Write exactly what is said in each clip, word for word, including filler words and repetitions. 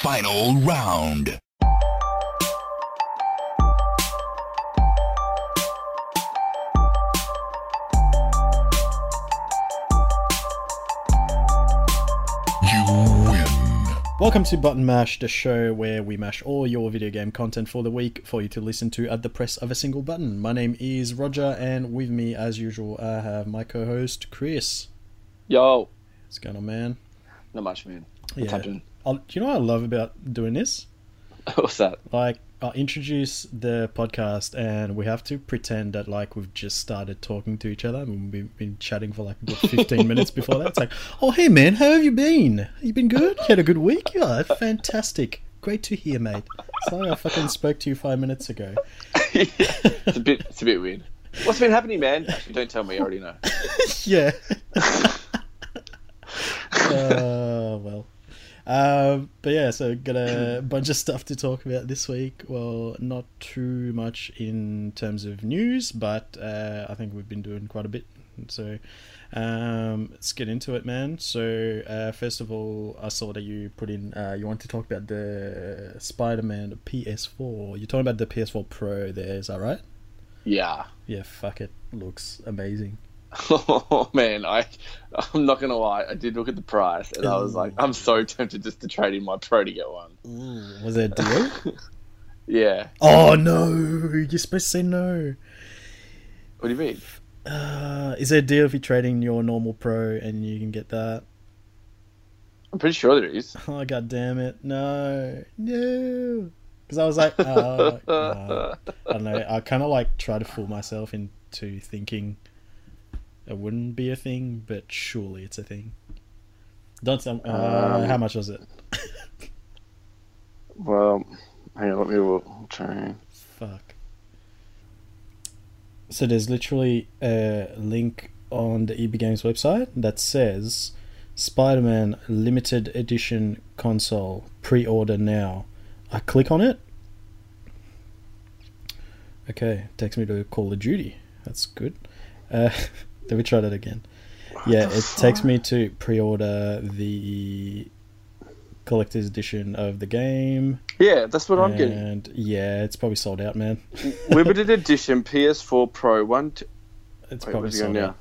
final round. Welcome to Button Mash, the show where we mash all your video game content for the week for you to listen to at the press of a single button. My name is Roger, and with me, as usual, I have my co-host, Chris. Yo. What's going on, man? Not much, man. What's happening? Yeah. Do you know what I love about doing this? What's that? Like, I'll introduce the podcast, and we have to pretend that, like, we've just started talking to each other. I mean, we've been chatting for, like, about fifteen minutes before that. It's like, oh, hey, man, how have you been? You been good? You had a good week? Yeah, fantastic. Great to hear, mate. Sorry I fucking spoke to you five minutes ago. Yeah, it's a bit, it's a bit weird. What's been happening, man? Actually, don't tell me. I already know. Yeah. Oh, uh, well. Um, but yeah, so got a bunch of stuff to talk about this week. Well, not too much in terms of news, but uh, I think we've been doing quite a bit. So um, let's get into it, man. So uh, first of all, I saw that you put in, uh, you want to talk about the Spider-Man P S four. You're talking about the P S four Pro there, is that right? Yeah. Yeah, fuck it. Looks amazing. Oh man, I, I'm not gonna lie. I did look at the price, and I was like, I'm so tempted just to trade in my Pro to get one. Ooh, was that a deal? Yeah. Oh no, you're supposed to say no. What do you mean? Uh, is there a deal if you're trading your normal Pro and you can get that? I'm pretty sure there is. Oh god damn it! No, no. Because I was like, oh, no. I don't know. I kind of like try to fool myself into thinking it wouldn't be a thing, but surely it's a thing. Don't tell me. Uh, um, how much was it? Well, hang on, let me try. Fuck. So there's literally a link on the E B Games website that says Spider-Man Limited Edition Console, pre-order now. I click on it. Okay, takes me to Call of Duty. That's good. Uh... Let me try that again. What yeah, it fuck? takes me to pre-order the collector's edition of the game. Yeah, that's what and I'm getting. And yeah, it's probably sold out, man. Limited edition P S four Pro one. T- it's Wait, probably sold out.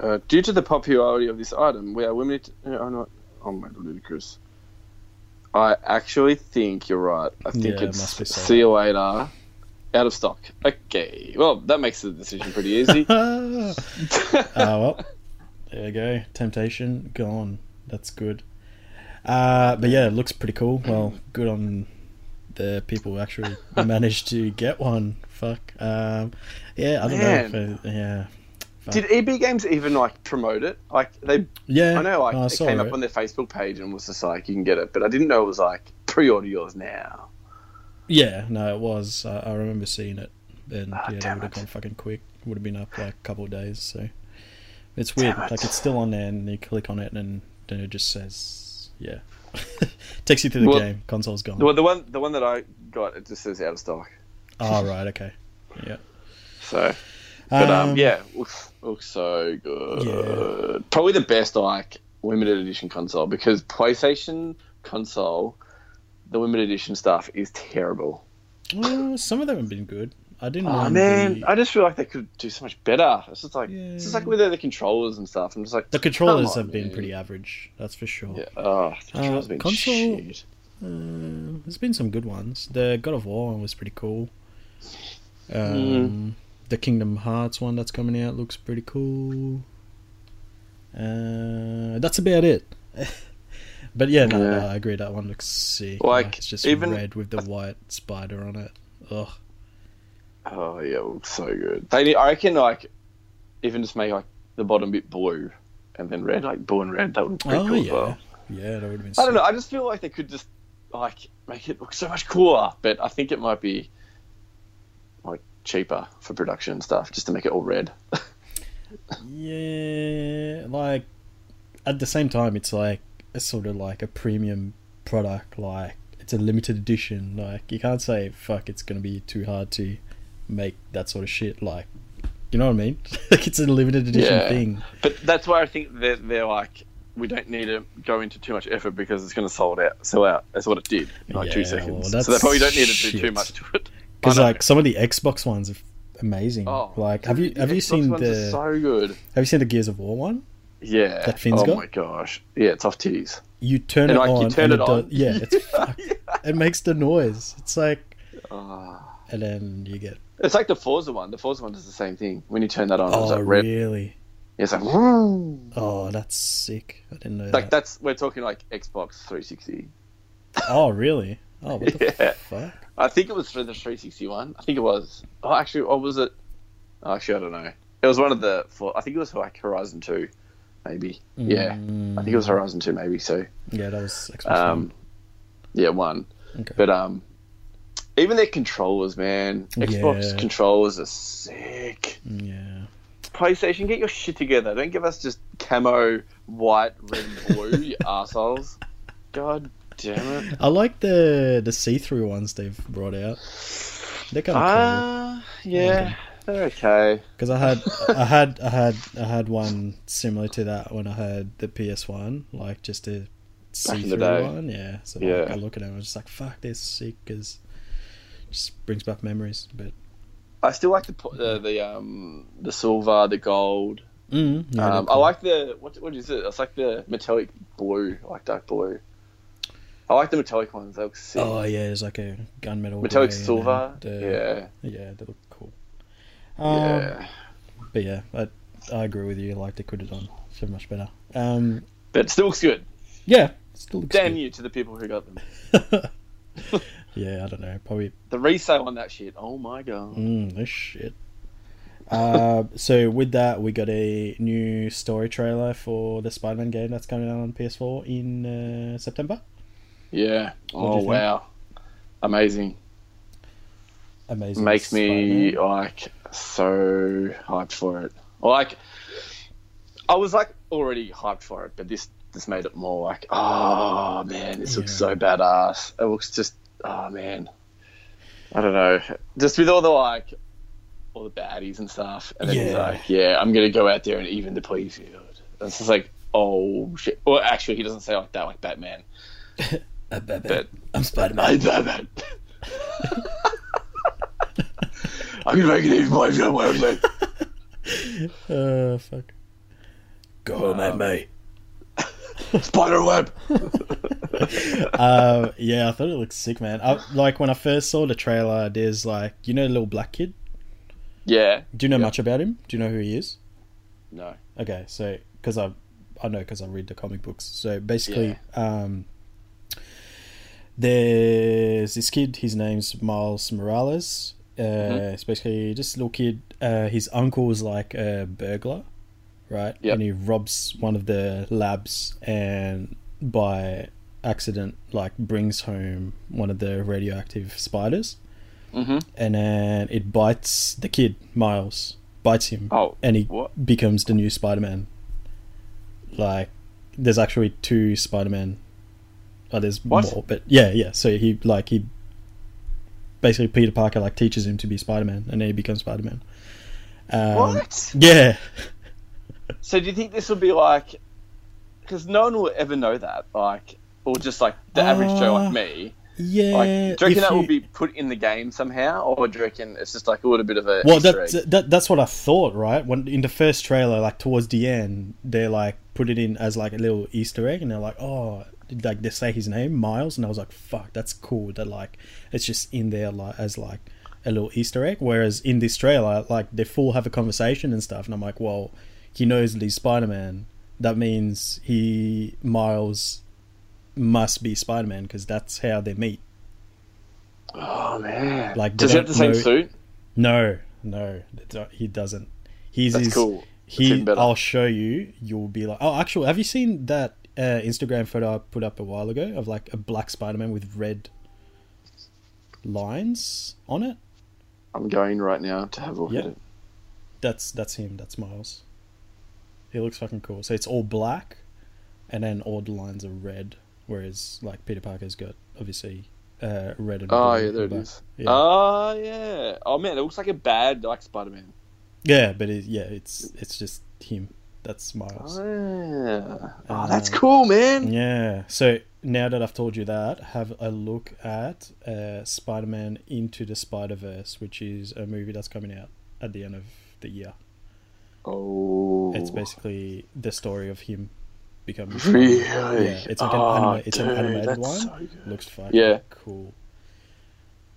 Now? Uh, due to the popularity of this item, we are limited. To- I'm not. Oh my god, ludicrous. I actually think you're right. I think yeah, it's. It see you later. Out of stock. Okay. Well, that makes the decision pretty easy. Ah, uh, well. There you go. Temptation gone. That's good. Uh, but yeah, it looks pretty cool. Well, good on the people who actually managed to get one. Fuck. Um, yeah, I don't Man. know. If it, yeah. Fuck. Did E B Games even like promote it? Like they. Yeah. I know. Like no, I it came it. up on their Facebook page and was just like, you can get it, but I didn't know it was like pre-order yours now. Yeah, no, it was. Uh, I remember seeing it, and oh, yeah, it would have gone fucking quick. It would have been up like a couple of days. So it's weird. Damn like it. It's still on there, and you click on it, and then it just says, "Yeah." Takes you through the well, game. Console's gone. Well, the one, the one that I got, it just says out of stock. Oh, right, okay, yeah. So, but um, um yeah, looks, looks so good. Yeah. Probably the best like limited edition console because PlayStation console. The limited edition stuff is terrible. Well, some of them have been good. I didn't. Oh man, the... I just feel like they could do so much better. It's just like yeah. it's just like with the controllers and stuff. I'm just like the controllers have on, been man. pretty average. That's for sure. Yeah. Oh, the controllers uh, been console, shit. Uh, there's been some good ones. The God of War one was pretty cool. Um, mm. The Kingdom Hearts one that's coming out looks pretty cool. Uh, that's about it. But yeah, no, yeah. no, I agree. That one looks sick. Like, like it's just even, red with the white spider on it. Ugh. Oh yeah, it looks so good. They, need, I reckon, like even just make like the bottom bit blue and then red, like blue and red. That would be pretty oh, cool. Yeah, well. yeah, that would have been. Sick. I don't know. I just feel like they could just like make it look so much cooler. But I think it might be like cheaper for production and stuff, just to make it all red. Yeah, like at the same time, it's like. It's sort of like a premium product, like it's a limited edition. Like you can't say fuck, it's gonna be too hard to make that sort of shit. Like, you know what I mean? Like it's a limited edition yeah. thing. But that's why I think they're, they're like we don't need to go into too much effort because it's going to sold out, sell out. That's what it did in like yeah, two seconds. Well, so they probably don't need to shit. do too much to it. Because like some of the Xbox ones are amazing. Oh, like have you have Xbox you seen ones the? Are so good. Have you seen the Gears of War one? Yeah. That Finn's oh got? my gosh. Yeah, it's off titties. You turn and it like, on. You turn and it, it on. Do- yeah, it's fuck. It makes the noise. It's like. Oh. And then you get. It's like the Forza one. The Forza one does the same thing. When you turn that on, oh, it's like red. Really? Yeah, it's like. Woo. Oh, that's sick. I didn't know like, that. Like that's we're talking like Xbox three sixty. Oh really? Oh what the yeah. fuck? I think it was for the three sixty one. I think it was. Oh, actually, or was it? Oh, actually, I don't know. It was one of the. For, I think it was for like Horizon two, maybe. Yeah, mm. I think it was Horizon two, maybe. So. Yeah, that was Xbox um, one. Yeah, one. Okay. But um. Even their controllers, man. Xbox yeah. controllers are sick. Yeah. PlayStation, get your shit together. Don't give us just camo, white, red, and blue, you assholes. God damn it. I like the the see-through ones they've brought out. They're kind of uh, cool. Yeah, yeah, they're okay. Because I had, I had, I had, I had one similar to that when I had the P S one, like just a see-through one. Yeah. So yeah. Like, I look at it and I was just like, "Fuck, they're sick." Because just brings back memories, but I still like the the, the um the silver, the gold. Mm-hmm. No, um, I like the what what is it? It's like the metallic blue, like dark blue. I like the metallic ones. They look sick. Oh yeah, there's like a gunmetal, metallic silver. The, yeah, yeah, they look cool. Um, yeah, but yeah, I I agree with you. Like they put it on so much better. Um, but it still looks good. Yeah, still looks. Damn good. You to the people who got them. Yeah, I don't know. Probably the resale on that shit. Oh my god. Mm, this shit. Uh, so with that, we got a new story trailer for the Spider-Man game that's coming out on P S four in uh, September. Yeah. What oh wow! Amazing. Amazing. Makes Spider-Man. me like so hyped for it. Like I was like already hyped for it, but this. This made it more like, oh man, this yeah. looks so badass. It looks just, oh man, I don't know. Just with all the like, all the baddies and stuff, and then yeah. he's like, yeah, I'm gonna go out there and even the playing field. It's just like, oh shit. Well, actually, he doesn't say it like that, like Batman. I'm Batman. But, I'm Spider-Man. I'm Batman. I'm gonna make it even more. Don't worry. Oh fuck. Go home, um, mate. Spiderweb. uh, yeah, I thought it looked sick, man. I, like when I first saw the trailer, there's like, you know, the little black kid. Yeah. Do you know yeah. much about him? Do you know who he is? No. Okay, so because I, I know because I read the comic books. So basically, yeah. um, there's this kid. His name's Miles Morales. Uh, mm-hmm. It's basically just a little kid. Uh, his uncle was like a burglar. Right, yep. And he robs one of the labs and by accident, like, brings home one of the radioactive spiders. Mm-hmm. And then it bites the kid, Miles, bites him. Oh, and he what? becomes the new Spider-Man. Like, there's actually two Spider-Man. Oh, there's what? more, but yeah, yeah. So he, like, he basically, Peter Parker, like, teaches him to be Spider-Man, and then he becomes Spider-Man. Um, what? Yeah. So do you think this will be like, because no one will ever know that, like, or just like the uh, average Joe like me. Yeah. Like, do you reckon that you... will be put in the game somehow, or do you reckon it's just like a little bit of a? Well, that's that, that's what I thought, right? When in the first trailer, like towards the end, they like put it in as like a little Easter egg, and they're like, oh, like they say his name, Miles, and I was like, fuck, that's cool. That like it's just in there like as like a little Easter egg. Whereas in this trailer, like they full have a conversation and stuff, and I'm like, well. He knows that he's Spider-Man. That means he, Miles, must be Spider-Man because that's how they meet. Oh, man. Like, does he have the same know... suit? No, no, he doesn't. He's that's his, cool. He, I'll show you. You'll be like, oh, actually, have you seen that uh, Instagram photo I put up a while ago of like a black Spider-Man with red lines on it? I'm going right now to have a look yeah. at it. That's, that's him. That's Miles. He looks fucking cool. So it's all black, and then all the lines are red. Whereas, like, Peter Parker's got, obviously, uh, red and blue. Oh, yeah, there it is. Yeah. Oh, yeah. Oh, man, it looks like a bad, like, Spider-Man. Yeah, but, it, yeah, it's it's just him. That's Miles. Oh, yeah. um, oh, that's cool, man. Yeah. So now that I've told you that, have a look at uh, Spider-Man Into the Spider-Verse, which is a movie that's coming out at the end of the year. Oh. It's basically the story of him becoming. Really? Yeah. It's like oh, an anima- it's dude, an animated one. So looks fucking yeah. cool.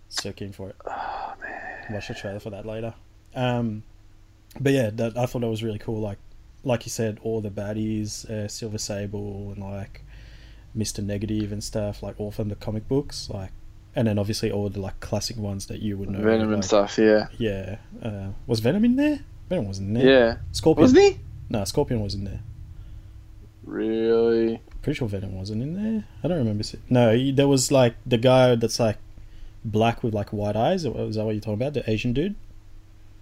So keen for it. Oh man. Watch the trailer for that later. Um, but yeah, that, I thought that was really cool. Like, like you said, all the baddies, uh, Silver Sable and like Mister Negative and stuff, like all from the comic books, like, and then obviously all the like classic ones that you would know. Venom and like, stuff, yeah. Yeah. Uh, was Venom in there? Venom wasn't there. Yeah. Scorpion. Wasn't he? No, Scorpion wasn't there. Really? Pretty sure Venom wasn't in there. I don't remember. No, there was like the guy that's like black with like white eyes. Is that what you're talking about? The Asian dude?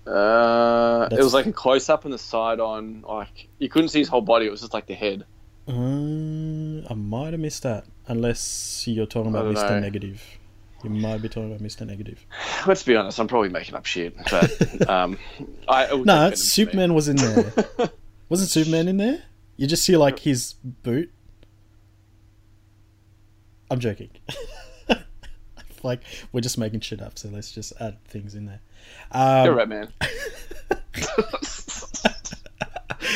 Uh, that's... it was like a close up on the side on like you couldn't see his whole body. It was just like the head. Um, I might have missed that. Unless you're talking about Mister Know. Negative, you might be talking about Mister Negative. Let's be honest. I'm probably making up shit. But um, I it no, it's Superman was in there. Wasn't Superman in there? You just see like his boot. I'm joking. Like we're just making shit up, so let's just add things in there. Um, You're right, man.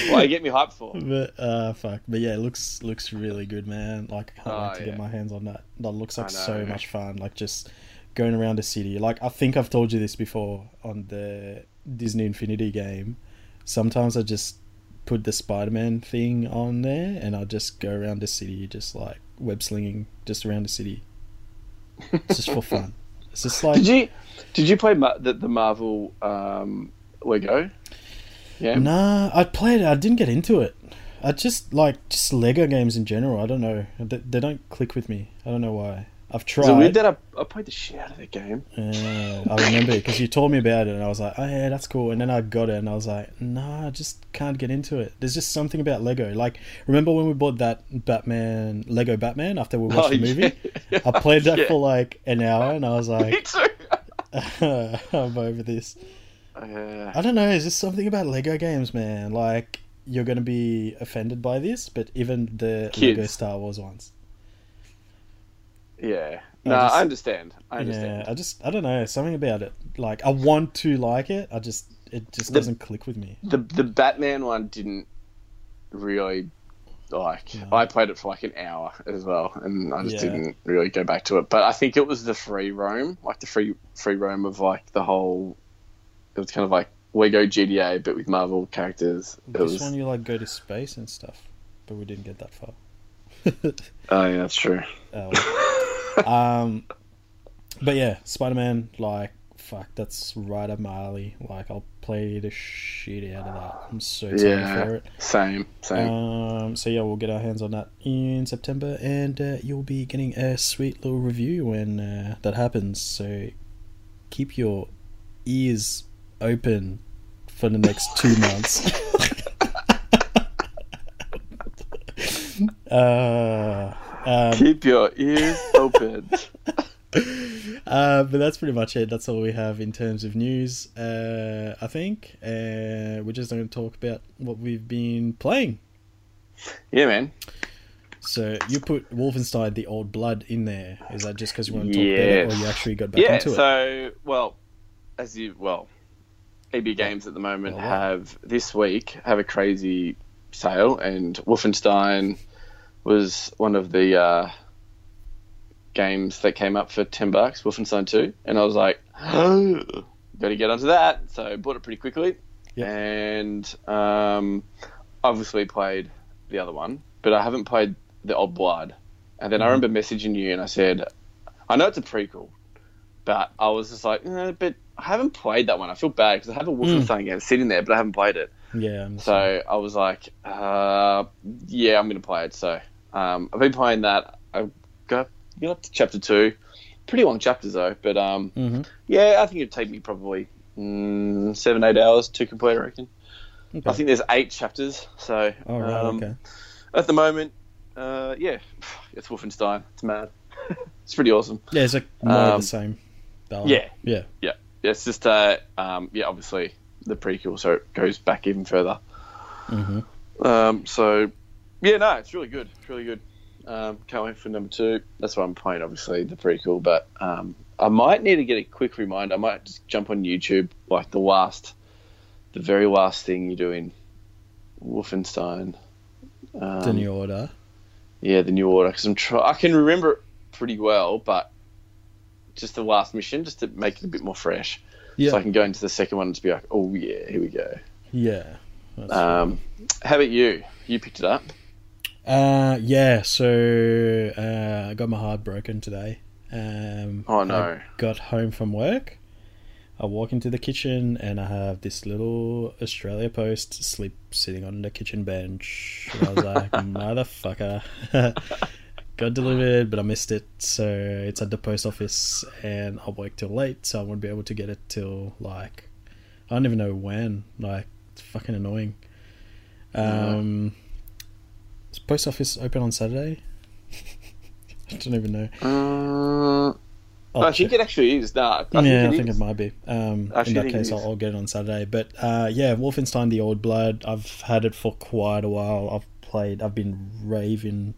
Why you get me hyped for? But uh, fuck. But yeah, it looks looks really good, man. Like I can't oh, wait to yeah. get my hands on that. That looks like know, so man. much fun. Like just going around the city. Like I think I've told you this before on the Disney Infinity game. Sometimes I just put the Spider-Man thing on there, and I just go around the city, just like web slinging, just around the city. It's just for fun. It's just like did you did you play Ma- the, the Marvel um, Lego? Yeah. Nah, I played it. I didn't get into it. I just like just Lego games in general. I don't know. They, they don't click with me. I don't know why. I've tried. Is it weird that I, I played the shit out of that game? Yeah, I remember it because you told me about it, and I was like, oh yeah, that's cool. And then I got it, and I was like, nah, I just can't get into it. There's just something about Lego. Like, remember when we bought that Batman Lego Batman after we watched oh, the movie? Yeah. I played that yeah. for like an hour, and I was like, me too. I'm over this. Uh, I don't know. Is there something about Lego games, man? Like, you're gonna be offended by this, but even the kids. Lego Star Wars ones. Yeah, no, I, just, I understand. I understand. Yeah, I just, I don't know, something about it. Like, I want to like it. I just, it just the, doesn't click with me. The the Batman one didn't really like. No. I played it for like an hour as well, and I just yeah. didn't really go back to it. But I think it was the free roam, like the free free roam of like the whole. It was kind of like Lego G T A, but with Marvel characters. It this was... one you like go to space and stuff, but we didn't get that far. Oh yeah, that's true. Uh, um, but yeah, Spider-Man, like, fuck, that's right up my alley. Like, I'll play the shit out of that. I'm so excited yeah, for it. Same, same. Um, so yeah, we'll get our hands on that in September, and uh, you'll be getting a sweet little review when uh, that happens. So keep your ears open for the next two months. Uh, um, keep your ears open. Uh, but that's pretty much it. That's all we have in terms of news. Uh, I think uh, we're just going to talk about what we've been playing. Yeah, man. So you put Wolfenstein: The Old Blood in there. Is that just because you want to talk yes. about it, or you actually got back yeah, into it? Yeah. So, well, as you well, E B Games at the moment oh, wow. have this week have a crazy sale, and Wolfenstein was one of the uh, games that came up for ten bucks, Wolfenstein two, and I was like, oh, gotta get onto that, so I bought it pretty quickly, yep. and um, obviously played the other one, but I haven't played The Old Blood, and then mm-hmm. I remember messaging you, and I said, I know it's a prequel, but I was just like, eh, but I haven't played that one, I feel bad, because I have a Wolfenstein mm. game sitting there, but I haven't played it. Yeah. I'm so sorry. I was like, uh, yeah, I'm going to play it. So um, I've been playing that. I got got up to chapter two. Pretty long chapters though, but um, mm-hmm. yeah, I think it'd take me probably mm, seven, eight hours to complete. I reckon. Okay. I think there's eight chapters. So oh, right, um, okay. at the moment, uh, yeah, it's Wolfenstein. It's mad. It's pretty awesome. Yeah, it's like more um, of the same. Dollar. Yeah, yeah, yeah. It's just uh, um, yeah, obviously. The prequel, so it goes back even further. Mm-hmm. Um, so, yeah, no, it's really good. It's really good. Um, can't wait for number two. That's what I'm playing, obviously, the prequel. But um, I might need to get a quick reminder. I might just jump on YouTube, like the last, the very last thing you do in Wolfenstein. Um, the New Order. Yeah, the New Order. Because I'm try- I can remember it pretty well, but just the last mission, just to make it a bit more fresh. Yeah. So I can go into the second one and just be like, oh, yeah, here we go. Yeah. Um, how about you? You picked it up. Uh, yeah, so uh, I got my heart broken today. Um, oh, no. I got home from work. I walk into the kitchen and I have this little Australia Post slip sitting on the kitchen bench. I was like, motherfucker. Got delivered, but I missed it. So it's at the post office and I work till late, so I won't be able to get it till, like, I don't even know when. Like, it's fucking annoying. Um, is post office open on Saturday? I don't even know. Uh... I'll I think check. It actually is. Nah, I yeah, think I think is. It might be. Um, in that case, I'll, I'll get it on Saturday. But uh, yeah, Wolfenstein: The Old Blood. I've had it for quite a while. I've played. I've been raving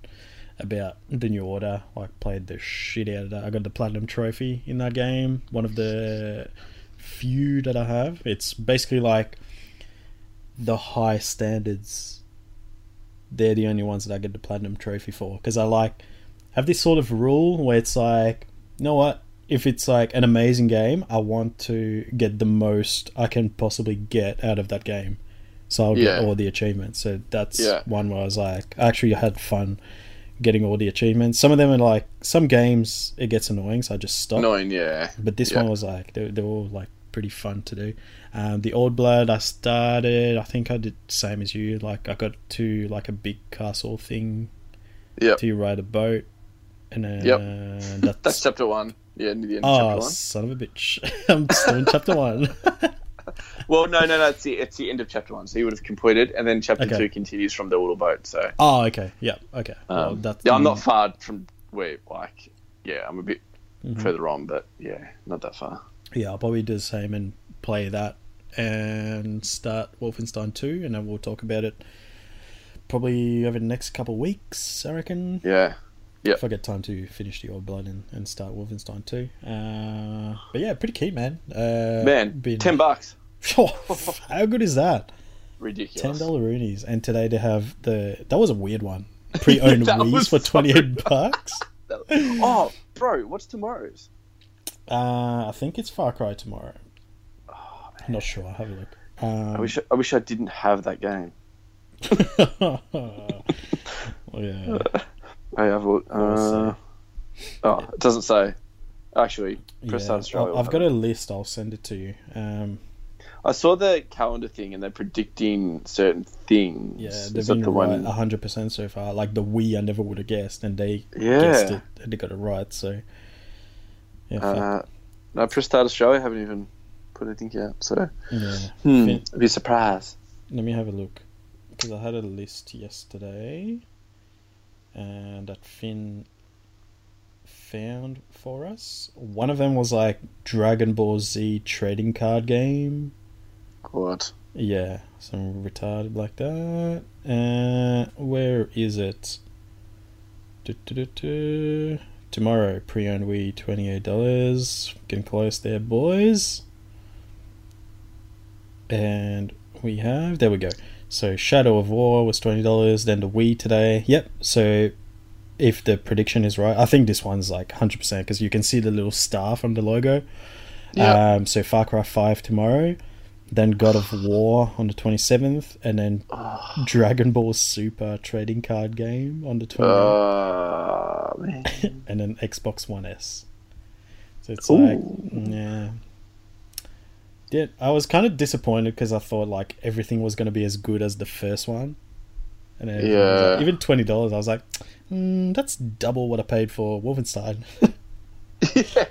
about the New Order. I played the shit out of that. I got the platinum trophy in that game. One of the few that I have. It's basically like the high standards. They're the only ones that I get the platinum trophy for, because I like have this sort of rule where it's like, you know what? If it's like an amazing game, I want to get the most I can possibly get out of that game. So I'll yeah. get all the achievements. So that's yeah. one where I was like, actually I had fun getting all the achievements. Some of them are like, some games it gets annoying, so I just stopped. Annoying, yeah. But this yeah. one was like, they, they were all like pretty fun to do. Um, the Old Blood, I started, I think I did the same as you. Like I got to like a big castle thing yep. to ride a boat. And uh, yep. that's... that's chapter one. Yeah, near the end of oh, chapter one. Son of a bitch. I'm still in chapter one. Well, no, no, no. It's the, it's the end of chapter one. So you would have completed, and then chapter okay. two continues from the little boat. So. Oh, okay. Yeah, okay. Um, well, that's, yeah, I'm not far from where, like, yeah, I'm a bit mm-hmm. further on, but yeah, not that far. Yeah, I'll probably do the same and play that and start Wolfenstein two, and then we'll talk about it probably over the next couple of weeks, I reckon. Yeah. Yep. If I get time to finish the Old Blood and, and start Wolfenstein two. Uh, but yeah, pretty keen, man. Uh, man, been... ten bucks. How good is that? Ridiculous. ten dollar Roonies. And today they have the... That was a weird one. Pre-owned Wii's for twenty-eight bucks. was... Oh, bro, what's tomorrow's? Uh, I think it's Far Cry tomorrow. Oh, I'm not sure. I'll have a look. Um, I, wish, I wish I didn't have that game. Well, yeah. I have a uh, oh, it doesn't say. Actually, press yeah, Australia. I've got a list. I'll send it to you. Um, I saw the calendar thing, and they're predicting certain things. Yeah, they've Is been the right one hundred percent so far. Like the Wii, I never would have guessed, and they yeah. guessed it. And they got it right. So yeah, uh, no, press start Australia. I haven't even put anything out. So yeah, hmm, fin- I'd be surprised. Let me have a look, because I had a list yesterday. And that Finn found for us. One of them was like Dragon Ball Z trading card game. What? Yeah, some retarded like that. Uh, where is it? Du, du, du, du. Tomorrow, pre-owned Wii, twenty-eight dollars. Getting close there, boys. And we have... There we go. So Shadow of War was twenty dollars, then the Wii today. Yep, so if the prediction is right, I think this one's like one hundred percent, because you can see the little star from the logo. Yeah. Um, so Far Cry five tomorrow, then God of War on the twenty-seventh, and then oh. Dragon Ball Super trading card game on the twentieth. Oh, man. And then Xbox One S. So it's Ooh. like, yeah... Yeah, I was kind of disappointed because I thought like everything was going to be as good as the first one, and then yeah. like, even twenty dollars, I was like, mm, that's double what I paid for Wolfenstein.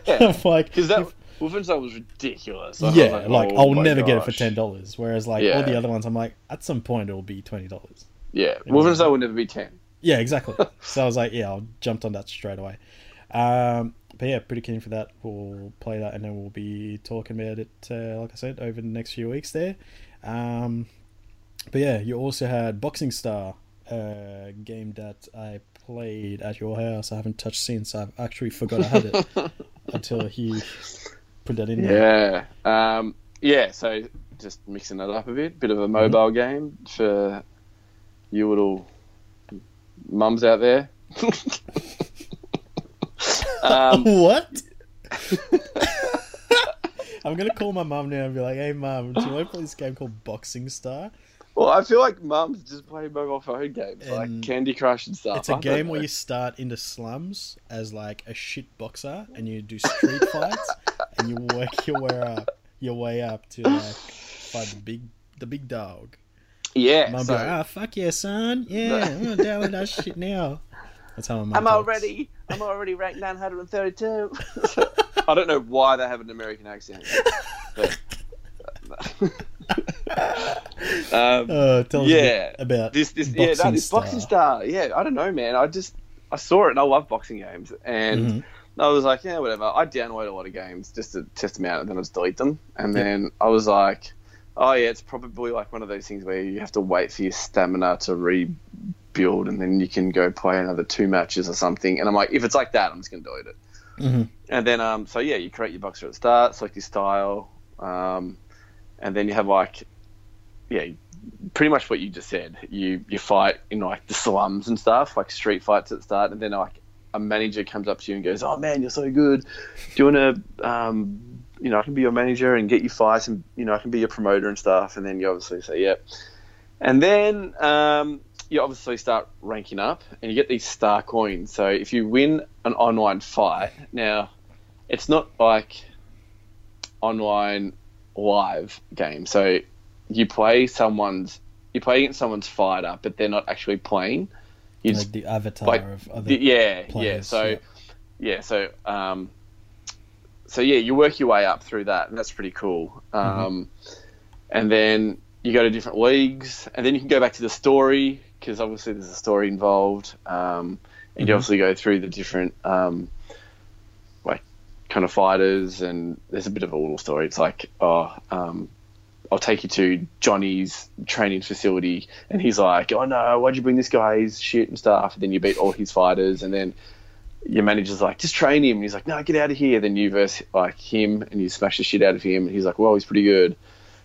Yeah, like because that if... Wolfenstein was ridiculous. I yeah, was like, like oh, I'll never gosh. get it for ten dollars. Whereas like yeah. all the other ones, I'm like, at some point it will be twenty dollars. Yeah, and Wolfenstein like, will never be ten. Yeah, exactly. So I was like, yeah, I jumped on that straight away. Um, But yeah, pretty keen for that. We'll play that and then we'll be talking about it, uh, like I said, over the next few weeks there. Um, But yeah, you also had Boxing Star, a game that I played at your house. I haven't touched since. I've actually forgot I had it until he put that in there. Yeah. Um, yeah, so just mixing it up a bit. Bit of a mobile mm-hmm. game for you little mums out there. um, what? I'm going to call my mum now and be like, hey, mum, do you want to play this game called Boxing Star? Well, I feel like mums just play mobile phone games, and like Candy Crush and stuff. It's a game where you start in the slums as like a shit boxer, and you do street fights, and you work your way up, your way up to like fight the big, the big dog. Yeah. Mum's so... like, ah, oh, fuck yeah, son. Yeah, I'm down with that shit now. That's how my mum I'm talks. already, I'm already ranked nine hundred thirty-two. I don't know why they have an American accent. But... um, oh, tell us yeah, about this, this boxing yeah, that is star. Boxing Star. Yeah, I don't know, man. I just I saw it and I love boxing games, and mm-hmm. I was like, yeah, whatever. I download a lot of games just to test them out, and then I just delete them. And yeah. then I was like, oh yeah, it's probably like one of those things where you have to wait for your stamina to rebuild, and then you can go play another two matches or something. And I'm like, if it's like that, I'm just gonna delete it. Mm-hmm. And then um, so yeah, you create your boxer at the start, select your style, um, and then you have like. Yeah, pretty much what you just said. You you fight in like the slums and stuff, like street fights at the start, and then like a manager comes up to you and goes, "Oh man, you're so good. Do you want to, um, you know, I can be your manager and get you fights, and you know, I can be your promoter and stuff." And then you obviously say, "Yep." Yeah. And then um, you obviously start ranking up, and you get these star coins. So if you win an online fight, now it's not like online live game, so. You play someone's, you play against someone's fighter, but they're not actually playing. You like just, the avatar like, of other the, yeah, players. Yeah, so, yeah, yeah, so, um, so yeah, you work your way up through that, and that's pretty cool. Um, mm-hmm. And then you go to different leagues, and then you can go back to the story because obviously there's a story involved, um, and mm-hmm. you obviously go through the different. Um, like, kind of fighters, and there's a bit of a little story. It's like, oh. Um, I'll take you to Johnny's training facility, and he's like, "Oh no, why'd you bring this guy? He's shit and stuff." And then you beat all his fighters, and then your manager's like, "Just train him." And he's like, "No, get out of here." Then you verse like him, and you smash the shit out of him, and he's like, "Well, he's pretty good."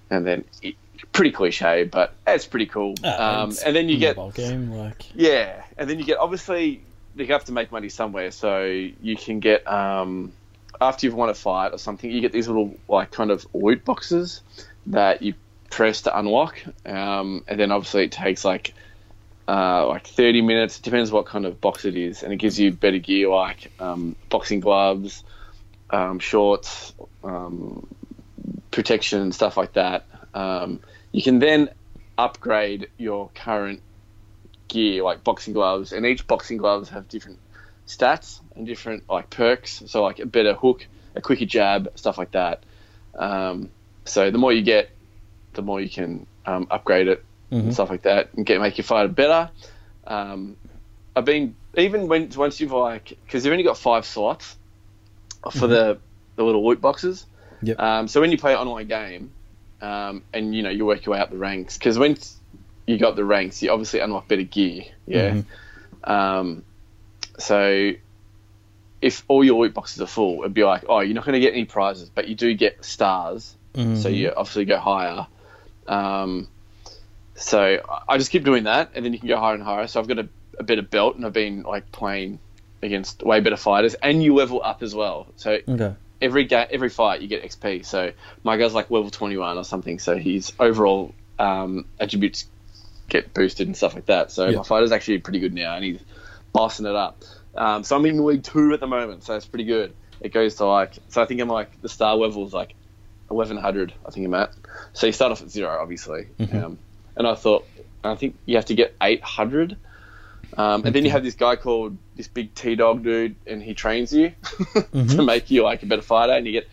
And then it, pretty cliche, but it's pretty cool. Uh, um, it's and then you get game, like. yeah, and then you get obviously you have to make money somewhere, so you can get um, after you've won a fight or something, you get these little like kind of loot boxes. That you press to unlock, um, and then obviously it takes like uh, like thirty minutes. It depends what kind of box it is, and it gives you better gear like um, boxing gloves, um, shorts, um, protection, and stuff like that. Um, you can then upgrade your current gear, like boxing gloves, and each boxing gloves have different stats and different like perks. So like a better hook, a quicker jab, stuff like that. Um, So the more you get, the more you can um, upgrade it mm-hmm. and stuff like that, and get make your fighter better. Um, I've been even when once you've like because you've only got five slots for mm-hmm. the the little loot boxes. Yep. Um, so when you play an online game, um, and you know you work your way up the ranks because once you got the ranks, you obviously unlock better gear. Yeah. Mm-hmm. Um, so. If all your loot boxes are full, it'd be like, oh, you're not going to get any prizes, but you do get stars, mm-hmm. so you obviously go higher. Um, so I just keep doing that, and then you can go higher and higher. So I've got a, a better belt, and I've been like playing against way better fighters, and you level up as well. So okay. every ga- every fight you get X P. So my guy's like level twenty-one or something, so his overall um, attributes get boosted and stuff like that. So yeah. my fighter's actually pretty good now, and he's bossing it up. Um, so I'm in League Two at the moment, so it's pretty good. It goes to like, so I think I'm like the star level is like eleven hundred. I think I'm at. So you start off at zero, obviously. Mm-hmm. Um, and I thought, I think you have to get eight hundred. Um, and okay. then you have this guy called this big T Dog dude, and he trains you mm-hmm. to make you like a better fighter. And you get,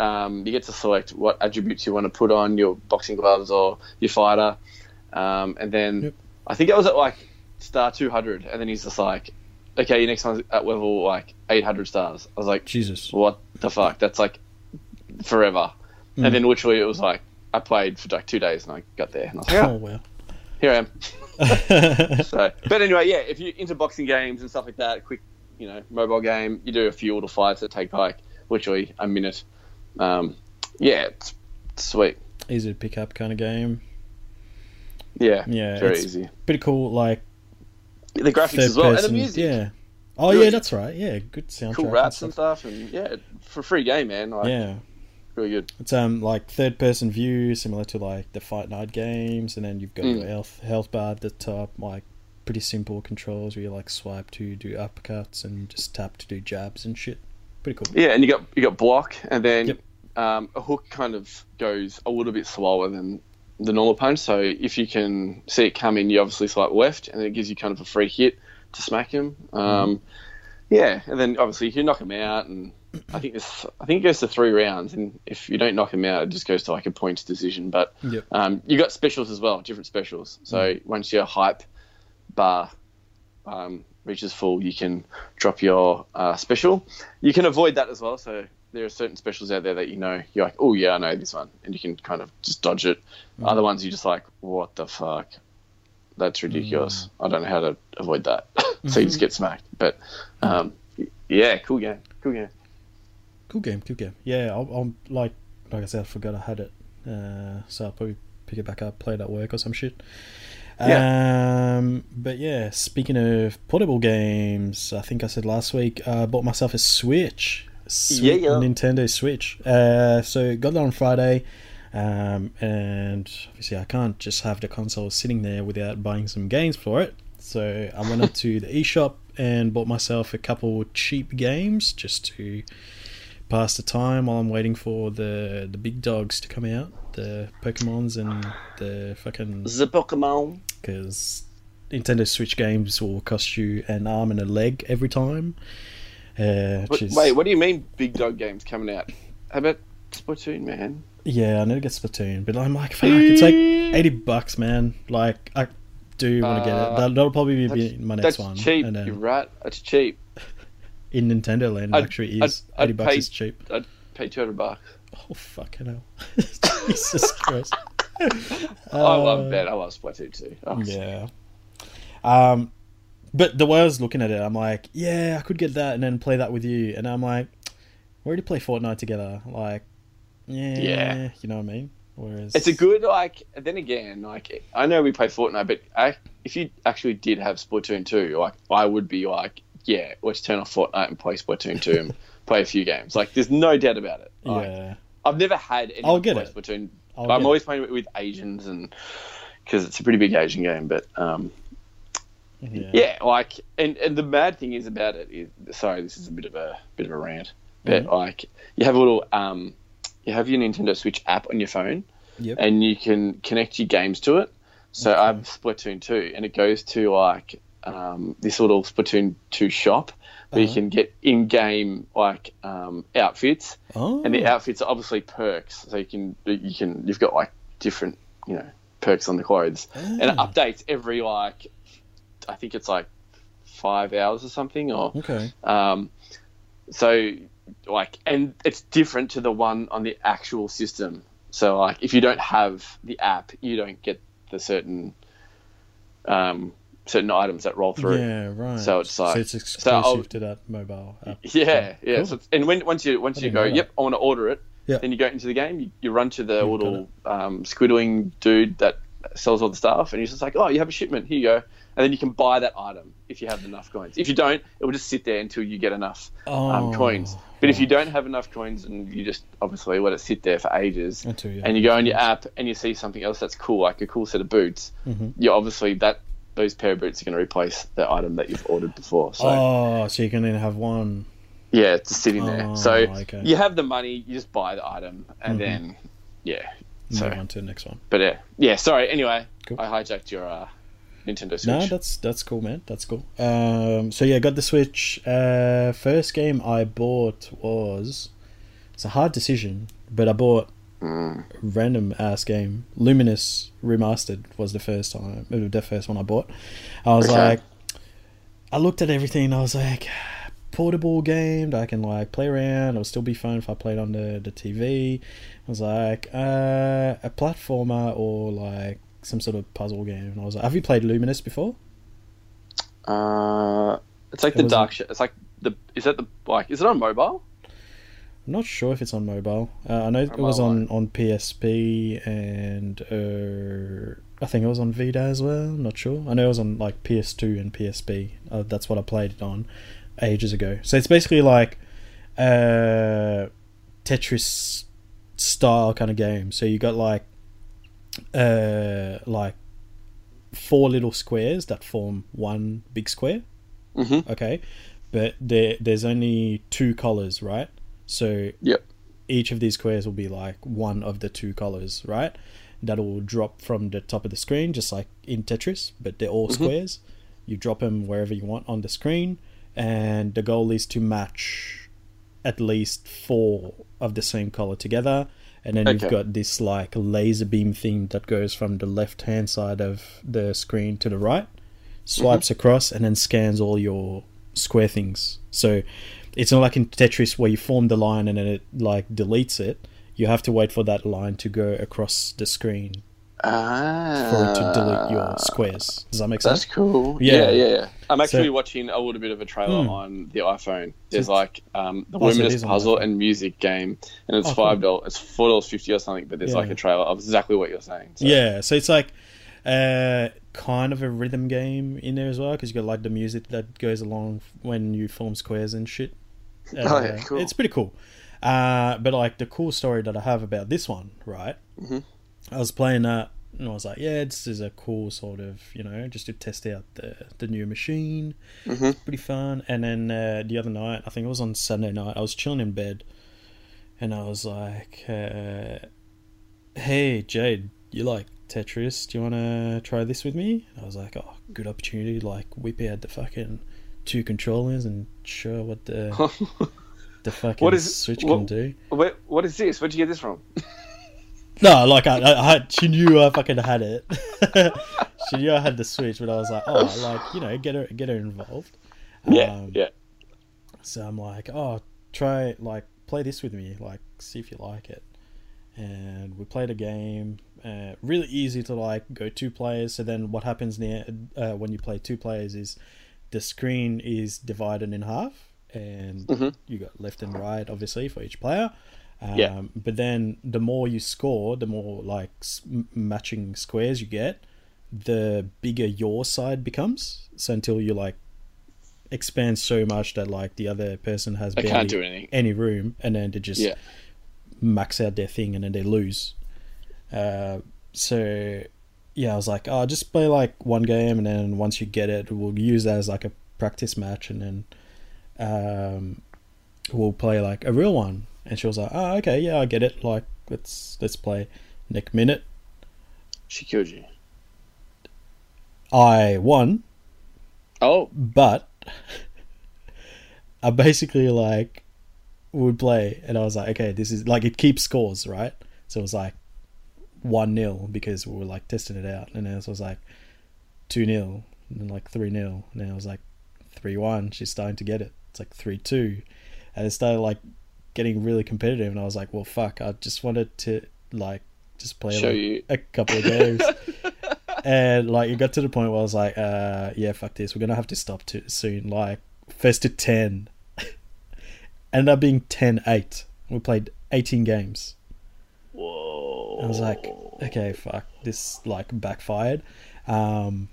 um, you get to select what attributes you want to put on your boxing gloves or your fighter. Um, and then yep. I think I was at like star two hundred, and then he's just like. Okay, your next one's at level like eight hundred stars. I was like, Jesus, what the fuck? That's like forever. Mm. And then literally it was like, I played for like two days and I got there. And I was like, oh, wow. here I am. So, but anyway, yeah, if you're into boxing games and stuff like that, quick, you know, mobile game, you do a few little fights that take like literally a minute. Um, yeah, it's sweet. Easy to pick up kind of game. Yeah, yeah, very it's easy. Pretty cool, like the graphics as well, person, and the music. Yeah. Oh good. Yeah, that's right. Yeah, good soundtrack. Cool raps and stuff, and yeah, for a free game, man. Like, yeah, really good. It's um like third person view, similar to like the Fight Night games, and then you've got mm. your health health bar at the top, like pretty simple controls where you like swipe to do uppercuts and just tap to do jabs and shit. Pretty cool. Yeah, and you got you got block, and then yep. um, a hook kind of goes a little bit slower than the normal punch. So if you can see it come in, you obviously swipe left, and it gives you kind of a free hit to smack him. Um, mm. Yeah, and then obviously you knock him out, and I think this I think it goes to three rounds, and if you don't knock him out, it just goes to like a points decision. But yep. um, you got specials as well, different specials. So mm. once your hype bar um, reaches full, you can drop your uh, special. You can avoid that as well. So there are certain specials out there that you know, you're like, oh yeah, I know this one, and you can kind of just dodge it. Mm. Other ones you're just like, what the fuck? That's ridiculous. Mm. I don't know how to avoid that. So you just get smacked. But um, yeah, cool game. Cool game. Cool game. Cool game. Yeah, I'm, I'm like, like I said, I forgot I had it. Uh, so I'll probably pick it back up, play it at work or some shit. Yeah. Um, but yeah, speaking of portable games, I think I said last week, I uh, bought myself a Switch. Sweet yeah, yeah. Nintendo Switch. Uh, so got that on Friday. Um, and obviously I can't just have the console sitting there without buying some games for it. So I went up to the eShop and bought myself a couple cheap games just to pass the time while I'm waiting for the, the big dogs to come out, the Pokemons and the fucking... The Pokemon. Because Nintendo Switch games will cost you an arm and a leg every time. Uh, wait, is... wait, what do you mean big dog games coming out? How about Splatoon, man? Yeah, I need to get Splatoon, but I'm like, fuck, it's like eighty bucks, man. Like, I do want to get it. That'll, that'll probably be my next that's one. That's cheap, and then, you're right. That's cheap. In Nintendo land, it actually is. I'd, I'd eighty bucks pay, is cheap. I'd pay two hundred bucks. Oh, fucking hell. Jesus Christ. uh, I love that. I love Splatoon too. Oh, yeah. Um, but the way I was looking at it, I'm like, yeah, I could get that and then play that with you. And I'm like, we already play Fortnite together. Like, yeah, yeah, you know what I mean. Whereas it's a good like. Then again, like I know we play Fortnite, but I, if you actually did have Splatoon two, like I would be like, yeah, let's turn off Fortnite and play Splatoon two and play a few games. Like, there's no doubt about it. Like, yeah, I've never had any I'll get play it. Splatoon. I'll I'm get always it. playing with Asians and because it's a pretty big Asian game. But um, yeah. yeah, like, and and the mad thing is about it is sorry, this is a bit of a bit of a rant, but mm-hmm. like you have a little um. You have your Nintendo Switch app on your phone, yep. and you can connect your games to it. So okay. I have Splatoon two, and it goes to like um, this little Splatoon two shop where uh-huh. you can get in-game like um, outfits, oh. and the outfits are obviously perks. So you can you can you've got like different you know perks on the clothes, oh. and it updates every like I think it's like five hours or something. Or okay, um, so. Like, and it's different to the one on the actual system. So, like, if you don't have the app, you don't get the certain, um, certain items that roll through. Yeah, right. So it's like so it's exclusive so to that mobile app. Yeah, yeah. Cool. So it's, and when once you once you go, yep, I want to order it. Yeah. Then you go into the game. You, you run to the You've little um, squiddling dude that sells all the stuff, and he's just like, oh, you have a shipment. Here you go. And then you can buy that item if you have enough coins. If you don't, it will just sit there until you get enough oh, um, coins. But if you don't have enough coins and you just obviously let it sit there for ages until, yeah. and you go on your app and you see something else that's cool, like a cool set of boots, mm-hmm. you obviously that those pair of boots are going to replace the item that you've ordered before. So, oh, so you can then have one. Yeah, it's just sitting there. Oh, so okay. you have the money, you just buy the item, and mm-hmm. then, yeah. So move on to the next one. But yeah, yeah sorry. Anyway, cool. I hijacked your... Uh, Nintendo Switch. No, that's that's cool, man. That's cool. Um, so yeah, got the Switch. Uh, first game I bought was it's a hard decision, but I bought mm. a random ass game. Luminous Remastered was the first time, the first one I bought. I was okay. like, I looked at everything. I was like, portable game that I can like play around. It'll still be fun if I played on the the T V. I was like, uh, a platformer or like some sort of puzzle game, and I was like, "Have you played Luminous before?" Uh, it's like it the dark. Sh- it's like the is that the like is it on mobile? I'm not sure if it's on mobile. Uh, I know mobile it was on, on P S P and uh, I think it was on Vita as well. I'm not sure. I know it was on like P S two and P S P. Uh, that's what I played it on ages ago. So it's basically like uh, Tetris style kind of game. So you got like uh, like four little squares that form one big square. Mm-hmm. Okay, but there there's only two colors, right? So yep. each of these squares will be like one of the two colors, right? That will drop from the top of the screen, just like in Tetris, but they're all mm-hmm. squares. You drop them wherever you want on the screen, and the goal is to match at least four of the same color together. And then okay. you've got this like laser beam thing that goes from the left-hand side of the screen to the right, swipes mm-hmm. across, and then scans all your square things. So it's not like in Tetris where you form the line and then it like deletes it. You have to wait for that line to go across the screen ah, for it to delete your squares. Does that make sense? That's cool. Yeah, yeah, yeah. yeah. I'm actually so, watching a little bit of a trailer hmm. on the iPhone. There's so like um, the Luminous puzzle and music game, and it's oh, five dollars. It's four dollars fifty or something. But there's yeah. like a trailer of exactly what you're saying. So. Yeah, so it's like. Uh, kind of a rhythm game in there as well, because you got like the music that goes along when you form squares and shit. Uh, oh, yeah, cool. It's pretty cool. Uh, but like the cool story that I have about this one, right? Mm-hmm. I was playing that and I was like, yeah, this is a cool sort of, you know, just to test out the, the new machine. Mm-hmm. It's pretty fun. And then uh, the other night, I think it was on Sunday night, I was chilling in bed and I was like, uh, hey, Jade, you like Tetris, do you want to try this with me? I was like, oh, good opportunity, like whip out the fucking two controllers and show what the the fucking what is, Switch what, can do. What, what is this? Where'd you get this from? No, like I, I, I, she knew I fucking had it. She knew I had the Switch, but I was like, oh, like, you know, get her, get her involved. Yeah, um, yeah. So I'm like, oh, try, like, play this with me, like, see if you like it. And we played a game. Uh, really easy to like go two players. So then what happens near, uh, when you play two players is the screen is divided in half, and mm-hmm. you got left and right obviously for each player. Um, yeah. But then the more you score, the more like s- matching squares you get, the bigger your side becomes. So until you like expand so much that like the other person has barely can't do anything. any room, and then they just yeah. max out their thing and then they lose. Uh, so yeah, I was like, oh, just play like one game, and then once you get it, we'll use that as like a practice match, and then um, we'll play like a real one. And she was like, oh, okay, yeah, I get it. Like, let's let's play. Next minute, she killed you. I won. Oh, but I basically like would play, and I was like, okay, this is like it keeps scores, right? So it was like one nil because we were like testing it out, and then it was like two nil, and then like three nil, and then it was like three one. She's starting to get it. It's like three two, and it started like getting really competitive, and I was like, well, fuck, I just wanted to like just play like, a couple of games. And like it got to the point where I was like, uh yeah, fuck this, we're gonna have to stop too soon. Like first to ten ended up being ten eight. We played eighteen games. Whoa. I was like, okay, fuck, this like backfired. Um,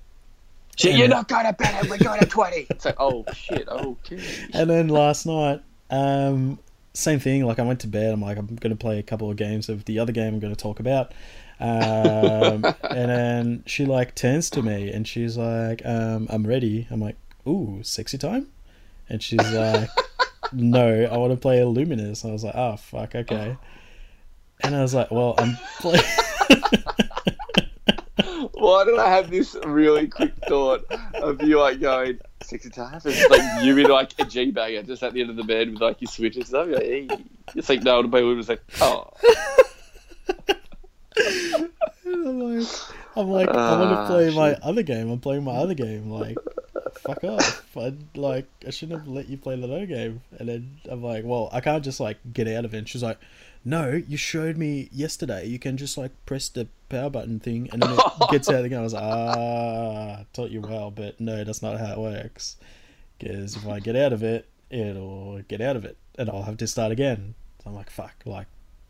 shit, you're not gonna bet it, we're going to twenty. It's like, oh shit, okay. And then last night, um, same thing, like I went to bed, I'm like, I'm gonna play a couple of games of the other game I'm gonna talk about. Um, and then she like turns to me and she's like, um, I'm ready. I'm like, ooh, sexy time? And she's like, no, I wanna play Luminous. I was like, oh fuck, okay. Oh. And I was like, well, I'm playing... Why did I have this really quick thought of you, like, going, sexy time? It's just like, you be, like, a G-bagger just at the end of the bed with, like, your Switch and stuff. You're like, hey. It's like, no, the people was like, oh. I'm like, I'm like uh, I want to play shit. my other game. I'm playing my other game. Like, fuck off. I like I shouldn't have let you play the no game. And then I'm like, well, I can't just like get out of it. And she's like, no, you showed me yesterday. You can just like press the power button thing and then it gets out of the game. I was like, ah, taught you well, but no, that's not how it works. Because if I get out of it, it'll get out of it, and I'll have to start again. So I'm like, fuck, like.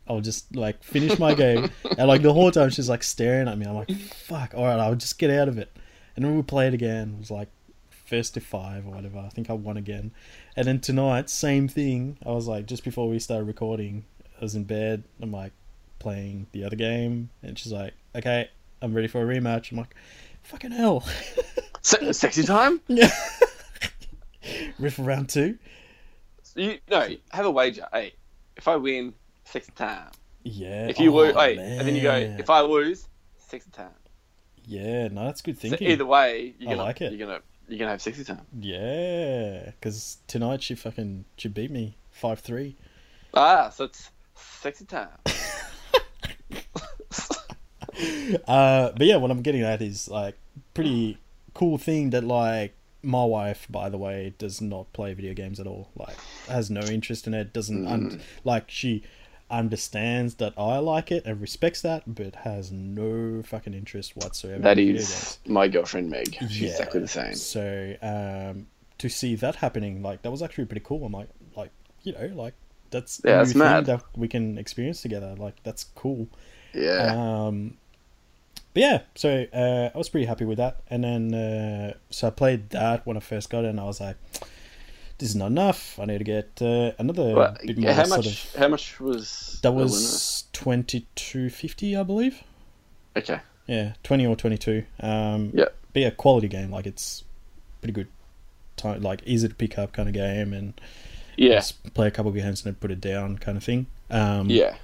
I'll just like finish my game, and like the whole time she's like staring at me. I'm like, fuck, all right, I'll just get out of it. And then we play it again. It was like first to five or whatever. I think I won again. And then tonight, same thing. I was like, just before we started recording, I was in bed. I'm like playing the other game, and she's like, okay, I'm ready for a rematch. I'm like, fucking hell. Se- sexy time? Yeah. Riff round two. You no, have a wager. Hey, if I win. Six time. Yeah. If you oh, lose, wait, man. And then you go, if I lose, six time. Yeah, no, that's good thinking. So either way, you're gonna, I like it. You're gonna, you're gonna have sixty time. Yeah, because tonight she fucking she beat me five three. Ah, so it's sixty time. uh, but yeah, what I'm getting at is like pretty cool thing that like my wife, by the way, does not play video games at all. Like, has no interest in it. Doesn't mm. un- like she. understands that I like it and respects that, but has no fucking interest whatsoever. That is my girlfriend Meg. She's yeah. exactly the same. So um, to see that happening, like that was actually pretty cool. I'm like, like you know, like that's yeah, that's mad that we can experience together. Like that's cool. Yeah. Um, but yeah, so uh, I was pretty happy with that. And then uh, so I played that when I first got it, and I was like, this is not enough. I need to get uh, another well, bit more. How much? Sort of... How much was that? Was twenty two fifty, I believe. Okay. Yeah, twenty or twenty two. Um, yeah. Be a quality game. Like it's pretty good. Time, like easy to pick up kind of game, and yeah, just play a couple of games and then put it down kind of thing. Um, yeah.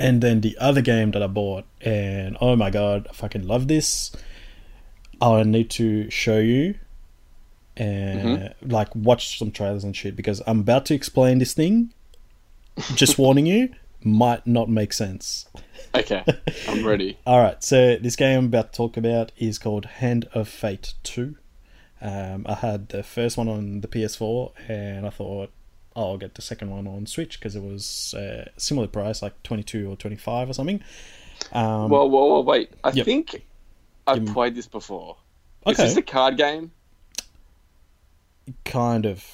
And then the other game that I bought, and oh my god, I fucking love this. I need to show you. And mm-hmm. like watch some trailers and shit, because I'm about to explain this thing, just warning you, might not make sense. Okay, I'm ready. Alright, so this game I'm about to talk about is called Hand of Fate two. um, I had the first one on the P S four, and I thought, oh, I'll get the second one on Switch, because it was a uh, similar price, like twenty-two or twenty-five or something. um, Whoa, whoa, whoa, wait, I yep. think I've Give played me... this before. Okay. Is this a card game? Kind of.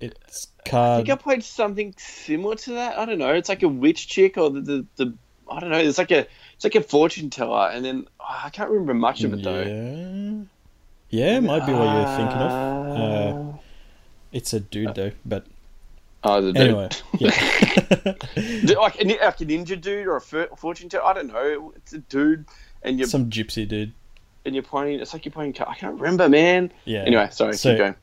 It's card. I think I played something similar to that. I don't know. It's like a witch chick, or the the, the I don't know. It's like a it's like a fortune teller, and then oh, I can't remember much of it though. Yeah, yeah, it might be what you're thinking of. Uh, it's a dude though, but oh, the dude. Anyway, yeah. like, a, like a ninja dude or a fortune teller. I don't know. It's a dude, and you're some gypsy dude. And you're playing, it's like you're playing, I can't remember, man. Yeah. Anyway, sorry, so, keep going.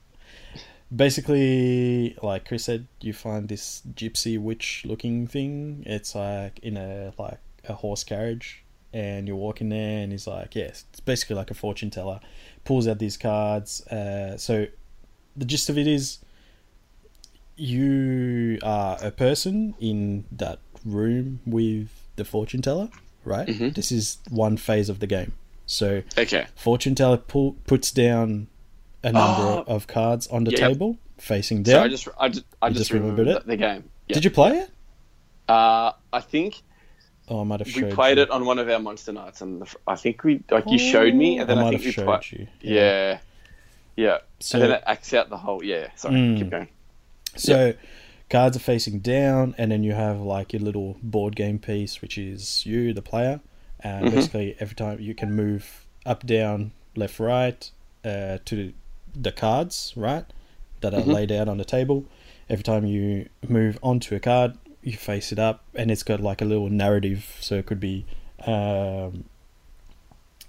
Basically, like Chris said, you find this gypsy witch-looking thing. It's like in a like a horse carriage, and you walk in there, and he's like, yes, it's basically like a fortune teller. Pulls out these cards. Uh, so the gist of it is, you are a person in that room with the fortune teller, right? Mm-hmm. This is one phase of the game. So, okay. Fortune teller pull, puts down a number oh. of cards on the yep. table, facing down. So I just, I just, I just, just remembered, remembered it. The game. Yep. Did you play it? Uh, I think. Oh, I might have. We played you. it on one of our Monster Nights, and the, I think we like you showed me, and then I, I think we played. You. Yeah, yeah. yeah. So and then it acts out the whole. Yeah, sorry, mm, keep going. So. Yep. Cards are facing down, and then you have like your little board game piece, which is you, the player. Uh, mm-hmm. Basically, every time you can move up, down, left, right uh, to the cards, right, that are mm-hmm. laid out on the table. Every time you move onto a card, you face it up, and it's got like a little narrative. So it could be, um,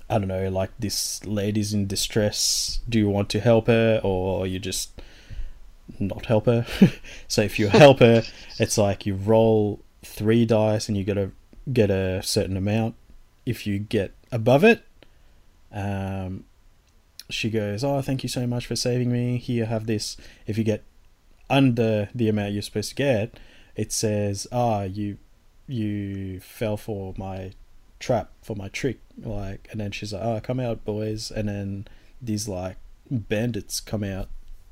I don't know, like this lady's in distress. Do you want to help her, or you just not help her? So if you help her, it's like you roll three dice and you gotta get a certain amount. If you get above it, um, she goes, oh, thank you so much for saving me. Here, have this. If you get under the amount you're supposed to get, it says, ah, oh, you you fell for my trap, for my trick. Like, and then she's like, oh, come out, boys. And then these, like, bandits come out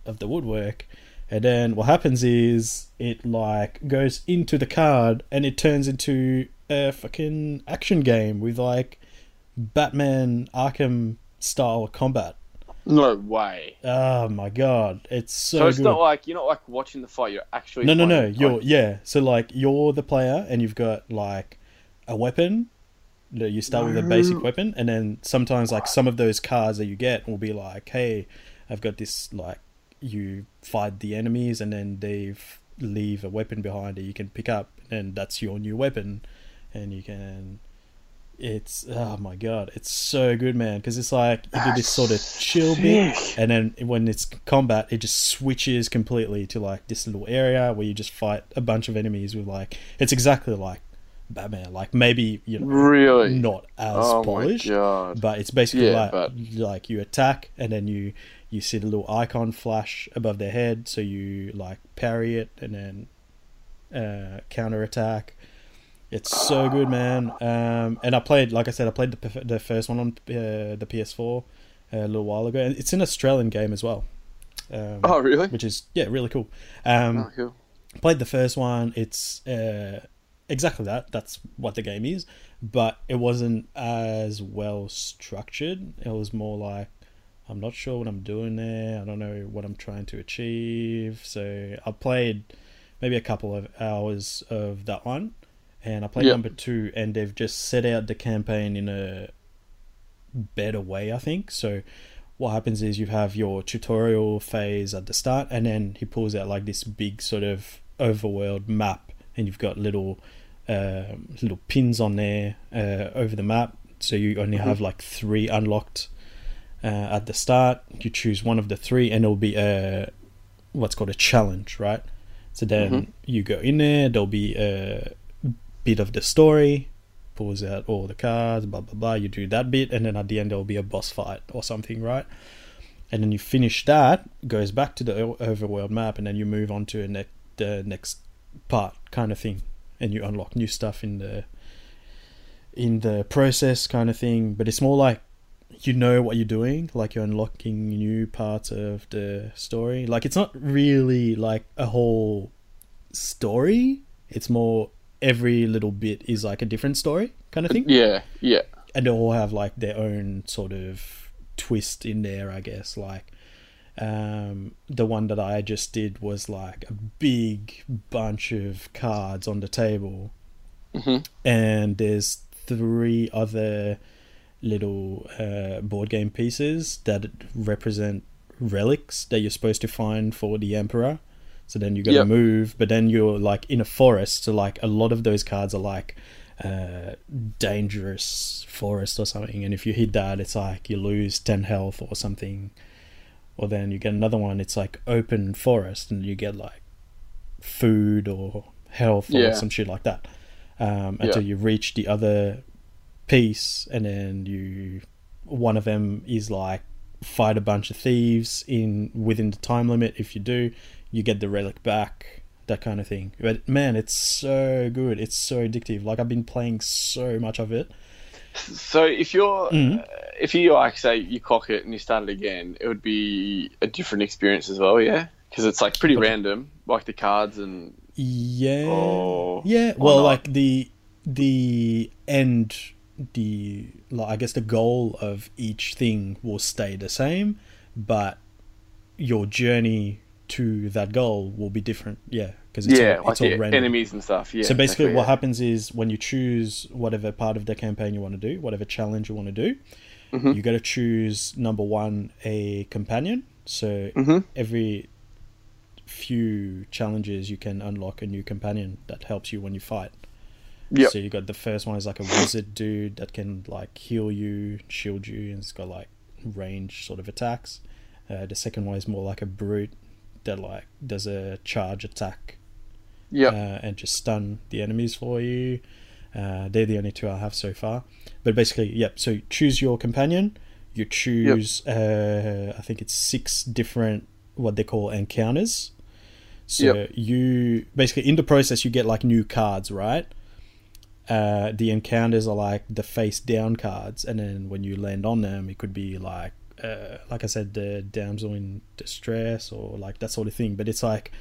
of the woodwork. And then what happens is it like goes into the card and it turns into a fucking action game with like Batman Arkham style combat. No way. Oh my god. It's so So it's good. Not like you're not like watching the fight, you're actually No no no, you're yeah. So like you're the player and you've got like a weapon. You start with a basic weapon and then sometimes like some of those cards that you get will be like, hey, I've got this like you fight the enemies and then they leave a weapon behind that you can pick up and that's your new weapon and you can it's oh my god it's so good, man, because it's like you do this sort of chill bit and then when it's combat it just switches completely to like this little area where you just fight a bunch of enemies with like it's exactly like Batman, like maybe you know really not as oh polished but it's basically yeah, like but... like you attack and then you you see the little icon flash above their head, so you like parry it and then uh, counter attack. It's so good, man. Um, and I played, like I said, I played the the first one on uh, the P S four a little while ago, and it's an Australian game as well. Um, oh, really? Which is yeah, really cool. Um, oh, cool. Played the first one. It's uh, exactly that. That's what the game is, but it wasn't as well structured. It was more like, I'm not sure what I'm doing there. I don't know what I'm trying to achieve. So I played maybe a couple of hours of that one, and I played yep. number two, and they've just set out the campaign in a better way, I think. So what happens is you have your tutorial phase at the start, and then he pulls out like this big sort of overworld map, and you've got little uh, little pins on there uh, over the map. So you only mm-hmm. have like three unlocked. Uh, at the start, you choose one of the three, and it'll be a what's called a challenge, right? So then mm-hmm. you go in there. There'll be a bit of the story, pulls out all the cards, blah blah blah. You do that bit, and then at the end there'll be a boss fight or something, right? And then you finish that, goes back to the overworld map, and then you move on to a ne- the next part, kind of thing, and you unlock new stuff in the in the process, kind of thing. But it's more like, you know what you're doing, like you're unlocking new parts of the story. Like it's not really like a whole story, it's more every little bit is like a different story, kind of thing. Yeah, yeah. And they all have like their own sort of twist in there, I guess. Like um, the one that I just did was like a big bunch of cards on the table, mm-hmm. and there's three other little uh, board game pieces that represent relics that you're supposed to find for the Emperor. So then you got to yep. move, but then you're like in a forest, so like a lot of those cards are like uh, dangerous forest or something, and if you hit that it's like you lose ten health or something. Or then you get another one, it's like open forest, and you get like food or health yeah. or some shit like that um, until yep. you reach the other piece, and then you one of them is like fight a bunch of thieves in within the time limit. If you do, you get the relic back, that kind of thing. But man, it's so good, it's so addictive. Like I've been playing so much of it. So if you're mm-hmm. uh, if you like say you cock it and you start it again, it would be a different experience as well, yeah, because it's like pretty but, random, like the cards and yeah oh, yeah well not. like the the end the like I guess the goal of each thing will stay the same, but your journey to that goal will be different, yeah, because it's yeah, all, like it's all yeah, random enemies and stuff. Yeah. So basically, exactly, what yeah. happens is when you choose whatever part of the campaign you want to do, whatever challenge you want to do, mm-hmm. you got to choose number one a companion. So mm-hmm. every few challenges you can unlock a new companion that helps you when you fight. Yep. So you got the first one is like a wizard dude that can like heal you, shield you, and it's got like range sort of attacks. Uh, the second one is more like a brute that like does a charge attack, yeah, uh, and just stun the enemies for you. Uh, they're the only two I have so far. But basically, yep. So you choose your companion. You choose, yep. uh, I think it's six different what they call encounters. So yep. you basically in the process you get like new cards, right? Uh, the encounters are like the face down cards, and then when you land on them it could be like uh, like I said, the damsel in distress or like that sort of thing. But it's like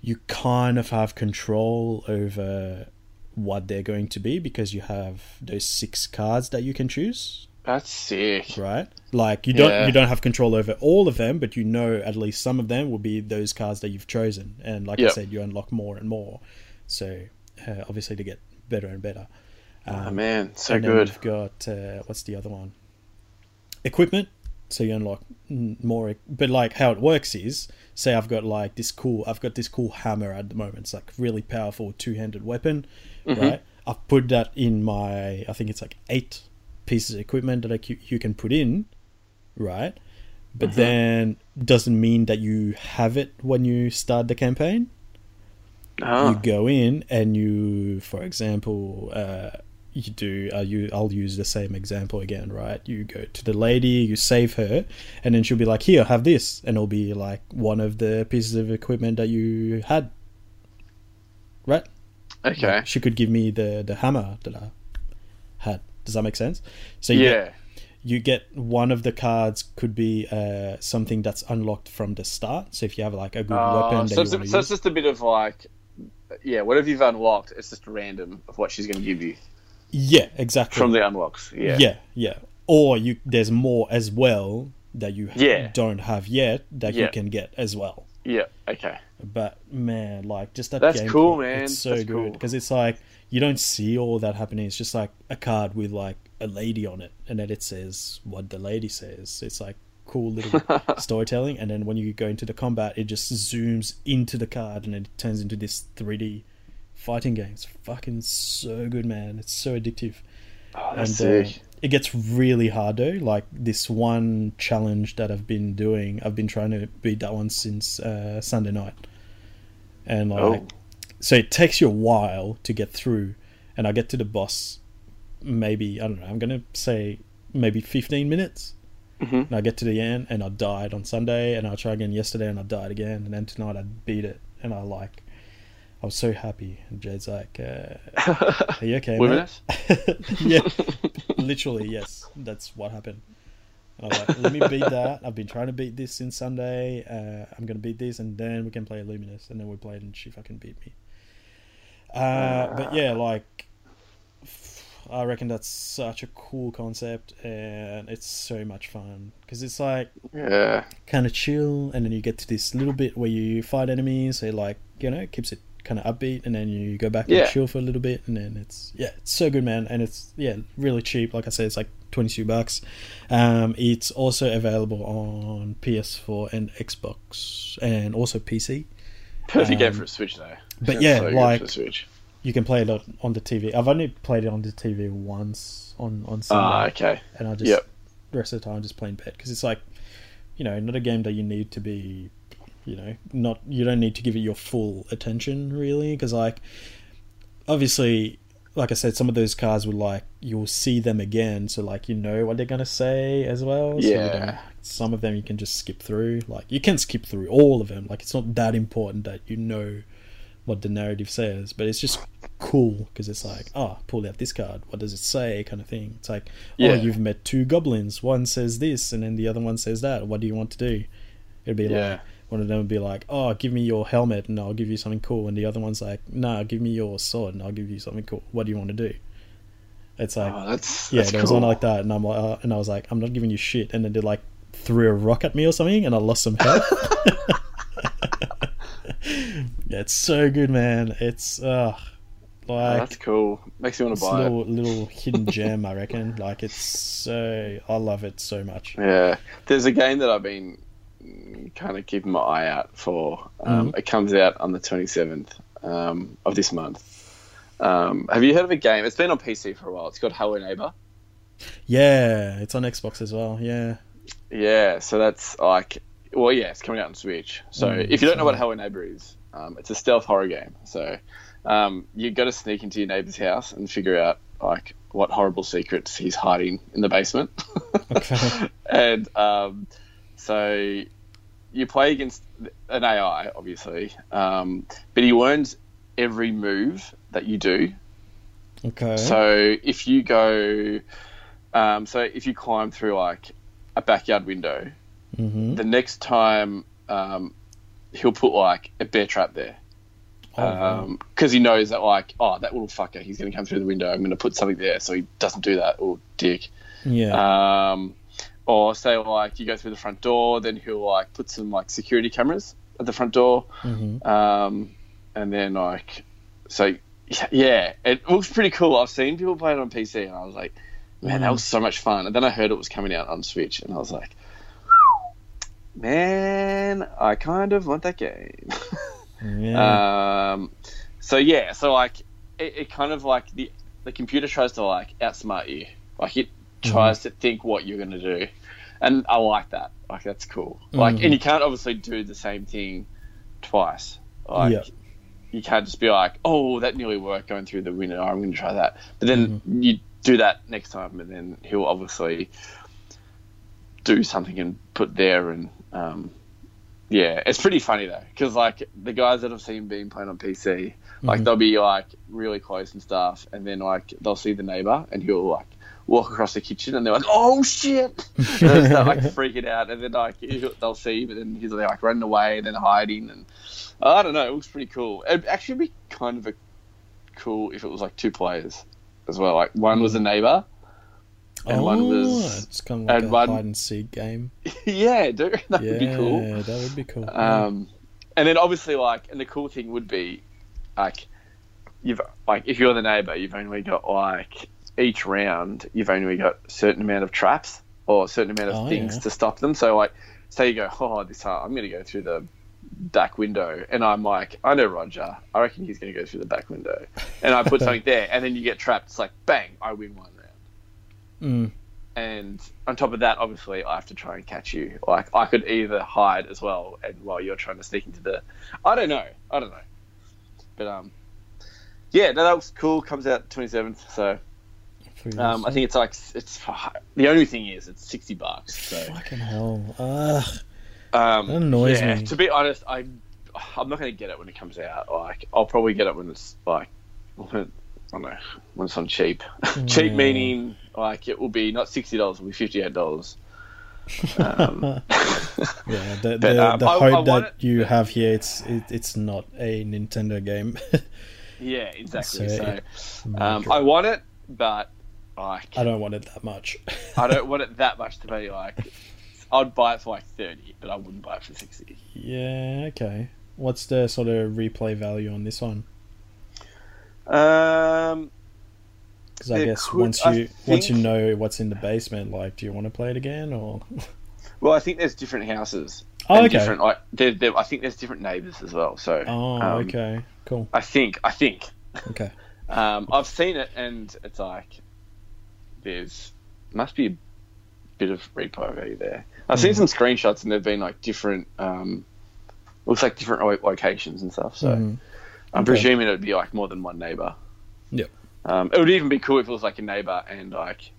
you kind of have control over what they're going to be because you have those six cards that you can choose. That's sick, right? Like you don't yeah. you don't have control over all of them, but you know at least some of them will be those cards that you've chosen. And like yep. I said, you unlock more and more. So uh, obviously they get better and better. Um, oh man, so and then good. We've got uh, what's the other one? Equipment. So you unlock more, but like how it works is, say I've got like this cool, I've got this cool hammer at the moment. It's like really powerful two-handed weapon, mm-hmm. right? I've put that in my, I think it's like eight pieces of equipment that I, you can put in, right? But mm-hmm. then doesn't mean that you have it when you start the campaign. Ah. You go in and you, for example, uh, you do. Uh, you, I'll use the same example again, right? You go to the lady, you save her, and then she'll be like, "Here, have this," and it'll be like one of the pieces of equipment that you had, right? Okay. Like she could give me the the hammer that I had. Does that make sense? So you yeah, get, you get one of the cards could be uh, something that's unlocked from the start. So if you have like a good uh, weapon, so, that it's, you so use, it's just a bit of like, yeah, whatever you've unlocked, it's just random of what she's going to give you. Yeah, exactly. From the unlocks, yeah, yeah, yeah. Or you, there's more as well that you yeah. don't have yet that yeah. you can get as well. Yeah. Okay. But man, like just that. That's game cool, play, man. It's so That's good because cool. it's like you don't see all that happening. It's just like a card with like a lady on it, and then it says what the lady says. It's like cool little storytelling, and then when you go into the combat, it just zooms into the card, and it turns into this three D. Fighting games, fucking so good, man. It's so addictive. Oh, that's and sick. Uh, it gets really hard though. Like this one challenge that I've been doing, I've been trying to beat that one since uh, Sunday night, and like, oh. so it takes you a while to get through. And I get to the boss, maybe I don't know. I'm gonna say maybe fifteen minutes. Mm-hmm. And I get to the end, and I died on Sunday, and I tried again yesterday, and I died again, and then tonight I beat it, and I like. I was so happy. And Jade's like, uh, are you okay, man? Yeah, literally, yes. That's what happened. And I'm like, let me beat that. I've been trying to beat this since Sunday. Uh, I'm going to beat this, and then we can play Luminous. And then we played, and she fucking beat me. Uh, uh, but yeah, like, I reckon that's such a cool concept, and it's so much fun. Because it's like, yeah, kind of chill, and then you get to this little bit where you fight enemies, so like, you know, it keeps it kind of upbeat, and then you go back yeah. and chill for a little bit, and then it's yeah it's so good, man. And it's yeah really cheap, like I said, it's like twenty-two bucks. Um it's also available on P S four and Xbox, and also P C. Perfect um, game for a Switch though. But yeah, so like you can play it on the T V. I've only played it on the T V once on on Sunday. Ah, okay. And I just yep. the rest of the time just playing bed, because it's like, you know, not a game that you need to be, you know, not you don't need to give it your full attention really, because like obviously, like I said, some of those cards will like you'll see them again, so like you know what they're gonna say as well. Yeah. So some of them you can just skip through. Like you can skip through all of them. Like it's not that important that you know what the narrative says, but it's just cool because it's like, oh, pull out this card, what does it say, kind of thing. It's like, yeah. oh, you've met two goblins, one says this and then the other one says that, what do you want to do? It'd be yeah. like one of them would be like, oh, give me your helmet and I'll give you something cool. And the other one's like, nah, give me your sword and I'll give you something cool. What do you want to do? It's like, oh, that's, yeah, that's there cool. was one like that. And I'm like, uh, and I was like, I'm not giving you shit. And then they like threw a rock at me or something and I lost some health. Yeah, it's so good, man. It's, uh, like... Oh, that's cool. Makes you want to buy little, it. Little hidden gem, I reckon. Like, it's so... I love it so much. Yeah. There's a game that I've been... kind of keeping my eye out for. Um, mm-hmm. It comes out on the twenty-seventh um, of this month. Um, have you heard of a game? It's been on P C for a while. It's called Hello Neighbor. Yeah, it's on Xbox as well. Yeah. Yeah, so that's like, well, yeah, it's coming out on Switch. So mm, if you don't know what Hello Neighbor is, um, it's a stealth horror game. So um, you've got to sneak into your neighbor's house and figure out like what horrible secrets he's hiding in the basement. Okay. And um, so you play against an A I, obviously, um, but he learns every move that you do. Okay. So if you go, um, so if you climb through like a backyard window, mm-hmm. the next time um, he'll put like a bear trap there. Because um, he knows that, like, oh, that little fucker, he's going to come through the window. I'm going to put something there so he doesn't do that. Or dick. Yeah. Um, or say, like, you go through the front door, then he'll, like, put some, like, security cameras at the front door. Mm-hmm. Um, and then, like, so, yeah, it looks pretty cool. I've seen people play it on P C, and I was like, man, mm-hmm. that was so much fun. And then I heard it was coming out on Switch, and I was like, man, I kind of want that game. Yeah. Um, so yeah, so like it, it kind of like the the computer tries to like outsmart you, like it tries mm. to think what you're gonna do, and I like that. Like that's cool. Like, mm. and you can't obviously do the same thing twice. Like yep. you can't just be like, oh, that nearly worked going through the window. I'm gonna try that, but then mm. you do that next time, and then he'll obviously do something and put there and. Um, Yeah, it's pretty funny though, because like the guys that I've seen being playing on P C, like mm-hmm. they'll be like really close and stuff, and then like they'll see the neighbor and he'll like walk across the kitchen and they're like, "Oh shit!" and they'll start like freaking out, and then like they'll see, but then he's like running away and then hiding, and I don't know, it looks pretty cool. It'd actually be kind of a cool if it was like two players as well, like one was a neighbor. And oh, one was, it's kind of like a one, hide and seek game. Yeah, dude, that yeah, would be cool. Yeah, that would be cool. Um, and then obviously, like, and the cool thing would be, like, you've like if you're the neighbor, you've only got like each round, you've only got a certain amount of traps or a certain amount of oh, things yeah. to stop them. So like, say you go, oh, this time I'm going to go through the back window, and I'm like, I know Roger, I reckon he's going to go through the back window, and I put something there, and then you get trapped. It's like, bang, I win one. Mm. And on top of that, obviously, I have to try and catch you. Like, I could either hide as well, and while you're trying to sneak into the, I don't know, I don't know. But um, yeah, no, that was cool. Comes out twenty-seventh, so um, I think it's like it's the only thing is it's sixty bucks. So. Fucking hell, ugh, um, that annoys yeah, me. To be honest, I I'm, I'm not going to get it when it comes out. Like, I'll probably get it when it's like. I don't know, when it's on cheap. Yeah. Cheap meaning, like, it will be not sixty dollars, it will be fifty-eight dollars. Um, yeah, the, but, the, um, the hope I, I that it, you have here, it's it, it's not a Nintendo game. Yeah, exactly. So, so um, I want it, but, like... I don't want it that much. I don't want it that much to be, like... I'd buy it for, like, thirty, but I wouldn't buy it for sixty. Yeah, okay. What's the sort of replay value on this one? Um, because I guess could, once you think, once you know what's in the basement, like, do you want to play it again or? Well, I think there's different houses. Oh, okay. Different, like, they're, they're, I think there's different neighbors as well. So. Oh, um, okay, cool. I think, I think. Okay. um, I've seen it, and it's like there's must be a bit of replay value there. I've mm. seen some screenshots, and there've been like different, um, looks like different locations and stuff. So. Mm. I'm okay. presuming it would be, like, more than one neighbour. Yep. Um, it would even be cool if it was, like, a neighbour and, like,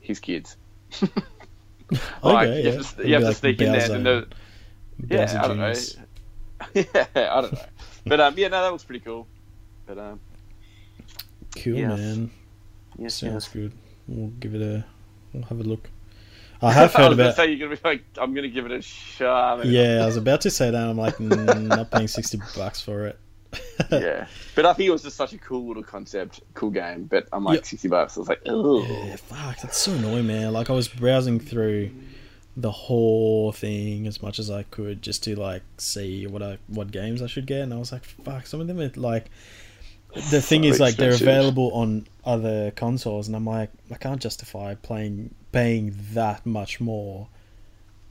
his kids. like, okay, you yeah. have to, you have to like sneak in there. And the, yeah, I don't know. yeah, I don't know. But, um, yeah, no, that was pretty cool. But um, Cool, yeah. man. Yes, Sounds yeah. good. We'll give it a... We'll have a look. I have heard I was about... to say you're gonna be like, I'm going to give it a shot. Yeah, I was about to say that. I'm like, mm, not paying sixty bucks for it. Yeah, but I think it was just such a cool little concept, cool game. But I'm like yep. sixty bucks. I was like, oh, yeah, fuck, that's so annoying, man. Like, I was browsing through the whole thing as much as I could just to like see what I what games I should get, and I was like, fuck, some of them are like. The thing so is, like, they're available on other consoles, and I'm like, I can't justify playing paying that much more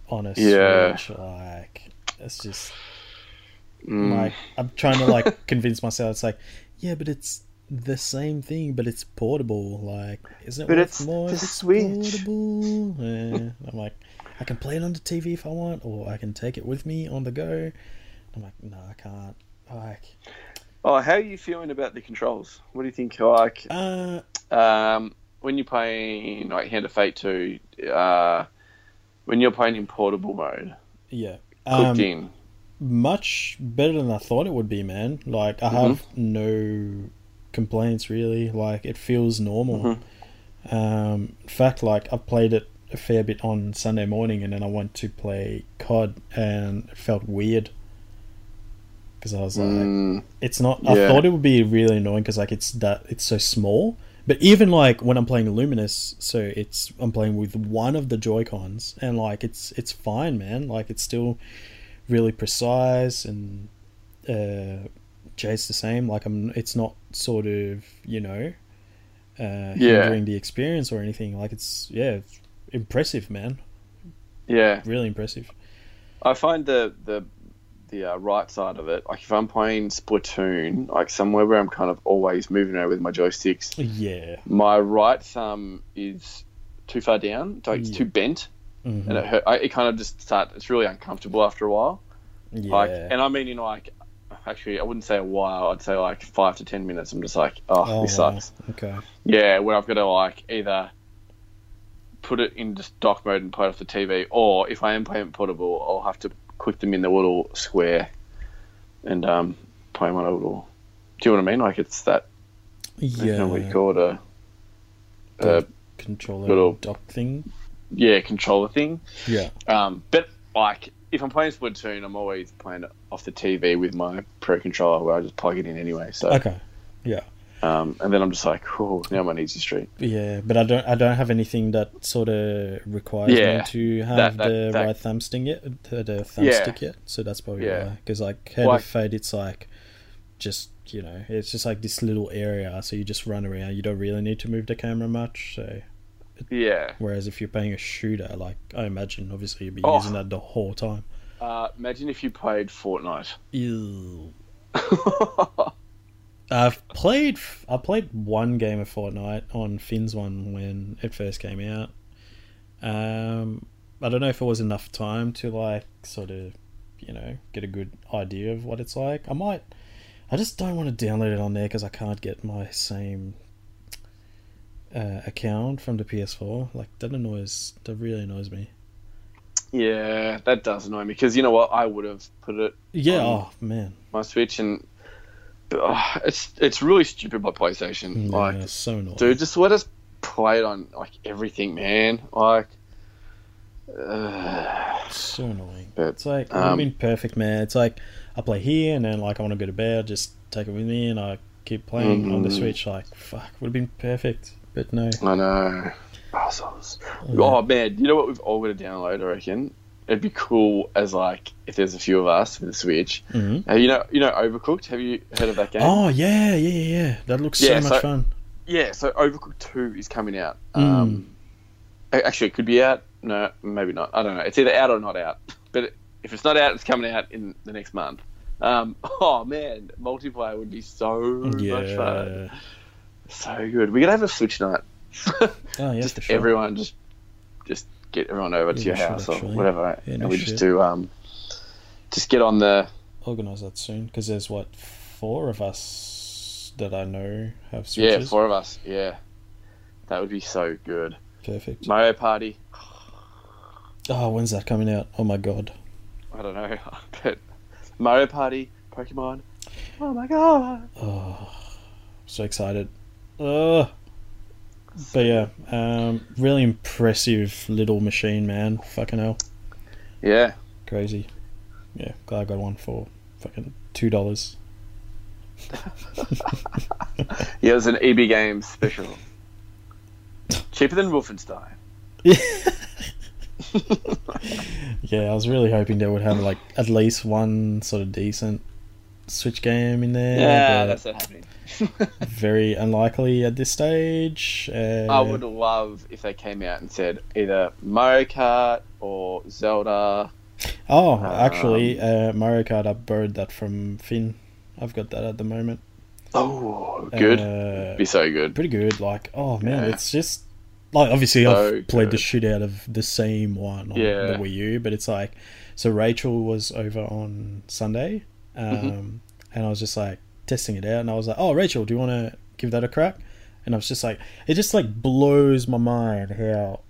on a yeah. Switch. Like, it's just. Mm. Like, I'm trying to like convince myself it's like, yeah, but it's the same thing, but it's portable. Like, isn't it? But it's more the Switch. Portable? Yeah. I'm like, I can play it on the T V if I want, or I can take it with me on the go. I'm like, no, I can't. Like, oh, how are you feeling about the controls? What do you think? Like, uh, um, when you're playing like Hand of Fate two, uh, when you're playing in portable mode, yeah, um, cooked in. Much better than I thought it would be, man. Like, I have mm-hmm. no complaints, really. Like, it feels normal. Mm-hmm. Um, in fact, like, I've played it a fair bit on Sunday morning, and then I went to play C O D, and it felt weird because I was like, mm, it's not. Yeah. I thought it would be really annoying because like it's that it's so small. But even like when I'm playing Luminous, so it's I'm playing with one of the Joy-Cons, and like it's it's fine, man. Like it's still really precise, and uh, Jay's the same. Like I'm, it's not sort of, you know, uh, yeah. hindering the experience or anything. Like it's yeah, it's impressive, man. Yeah, really impressive. I find the the the uh, right side of it, like if I'm playing Splatoon, like somewhere where I'm kind of always moving around with my joysticks, yeah, my right thumb is too far down, like it's yeah. too bent, mm-hmm. and it hurt. I, it kind of just starts. It's really uncomfortable after a while. Yeah, like, and I mean, you know, like actually, I wouldn't say a while. I'd say like five to ten minutes. I'm just like, oh, oh this sucks. Okay. Yeah, where I've got to like either put it in just dock mode and play it off the T V, or if I am playing portable, I'll have to click them in the little square and um, play my little... Do you know what I mean? Like, it's that... Yeah. I don't know what you call it, a... a controller little dock thing? Yeah, controller thing. Yeah. Um, but, like, if I'm playing Splatoon, I'm always playing it off the T V with my Pro controller where I just plug it in anyway, so... Okay, yeah. Um, and then I'm just like, oh, now I'm on Easy Street. Yeah, but I don't I don't have anything that sort of requires yeah, me to have that, that, the that, right thumbstick yet, the thumb yeah. stick yet. So that's probably yeah. why. Because like Head like, of Fate, it's like just, you know, it's just like this little area. So you just run around. You don't really need to move the camera much. So yeah. Whereas if you're playing a shooter, like I imagine, obviously you'd be oh. using that the whole time. Uh, imagine if you played Fortnite. Ew. I've played I played one game of Fortnite on Finn's one when it first came out. Um, I don't know if it was enough time to like sort of, you know, get a good idea of what it's like. I might, I just don't want to download it on there because I can't get my same uh, account from the P S four. Like that annoys, that really annoys me. Yeah, that does annoy me because you know what, I would have put it. Yeah, on oh man, my Switch and. Oh, it's it's really stupid by PlayStation. Yeah, like, so annoying. Dude, just let us play it on like everything, man. Like, uh, so annoying. But, it's like um, I mean, perfect, man. It's like I play here, and then like I want to go to bed, just take it with me, and I keep playing mm-hmm. on the Switch. Like, fuck, would have been perfect, but no. I know. Puzzles. Oh, oh man, you know what? We've all got to download. I reckon it'd be cool as like if there's a few of us with a Switch. Mm-hmm. Uh, you know, you know, Overcooked. Have you heard of that game? Oh yeah, yeah, yeah. That looks yeah, so much so, fun. Yeah, so Overcooked two is coming out. Mm. Um, actually, it could be out. No, maybe not. I don't know. It's either out or not out. But it, if it's not out, it's coming out in the next month. Um, oh man, multiplayer would be so yeah. much fun. So good. We're gonna have a Switch night. Oh yeah, just for sure. Everyone just just. Get everyone over yeah, to your sure, house or sure, whatever, yeah. Right? Yeah, and no we shit. Just do, um, just get on the... Organise that soon, because there's, what, four of us that I know have Switches? Yeah, four of us, yeah. That would be so good. Perfect. Mario Party. Oh, when's that coming out? Oh, my God. I don't know, but Mario Party, Pokemon. Oh, my God. Oh, I'm so excited. Ugh. But yeah, um, really impressive little machine, man. Fucking hell. Yeah. Crazy. Yeah, glad I got one for fucking two dollars. Yeah, it was an E B Games special. Cheaper than Wolfenstein. Yeah. Yeah, I was really hoping they would have like at least one sort of decent Switch game in there. Yeah, that's not happening. Very unlikely at this stage. Uh, I would love if they came out and said either Mario Kart or Zelda. Oh, um, actually, uh, Mario Kart, I borrowed that from Finn. I've got that at the moment. Oh, good. Uh, be so good. Pretty good. Like, oh man, yeah. It's just like obviously so I've good. played the shit out of the same one on yeah. the Wii U, but it's like so Rachel was over on Sunday, um, mm-hmm. and I was just like. Testing it out, and I was like, oh, Rachel, do you want to give that a crack? And I was just like, it just like blows my mind how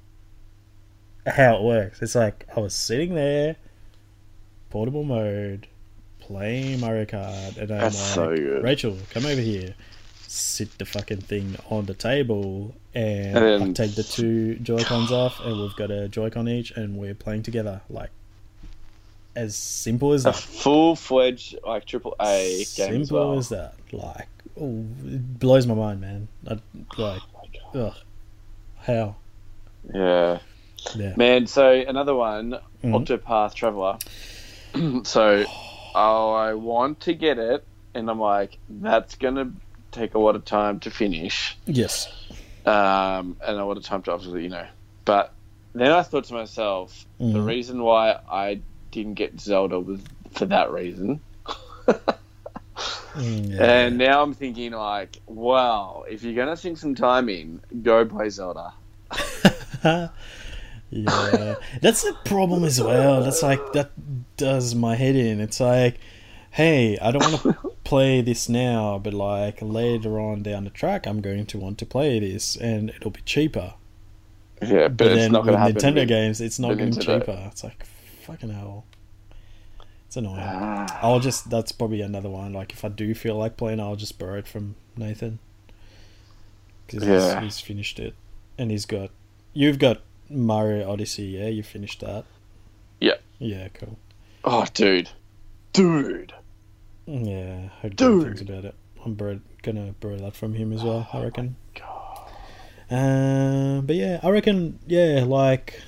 how it works. It's like I was sitting there, portable mode, playing Mario Kart, and I'm That's like, so good. Rachel, come over here, sit the fucking thing on the table and, and I take the two Joy-Cons off and we've got a Joy-Con each and we're playing together. Like, as simple as that. A full-fledged, like, triple A game simple as well. Simple as that. Like, oh, it blows my mind, man. I, like, ugh. How? Yeah. Yeah. Man, so another one, mm-hmm. Octopath Traveler. So, oh, I want to get it, and I'm like, that's going to take a lot of time to finish. Yes. Um, and a lot of time to obviously, you know. But then I thought to myself, mm-hmm. the reason why I didn't get Zelda was for that reason. Yeah. And now I'm thinking, like, wow, if you're going to sink some time in, go play Zelda. Yeah, that's the problem as well. That's like, that does my head in. It's like, hey, I don't want to play this now, but like later on down the track, I'm going to want to play this, and it'll be cheaper. Yeah, but, but it's then not going to happen. Nintendo with games, it's not going to be cheaper. It's like, fucking hell, it's annoying. Ah. I'll just, that's probably another one. Like, if I do feel like playing, I'll just borrow it from Nathan because yeah. he's, he's finished it, and he's got, you've got Mario Odyssey, yeah? You finished that? Yeah. Yeah, cool. Oh, dude. Dude. Yeah, I heard good things about it. I'm bro- gonna borrow that from him as well, oh, I reckon. God. Uh, but yeah, I reckon, yeah, like,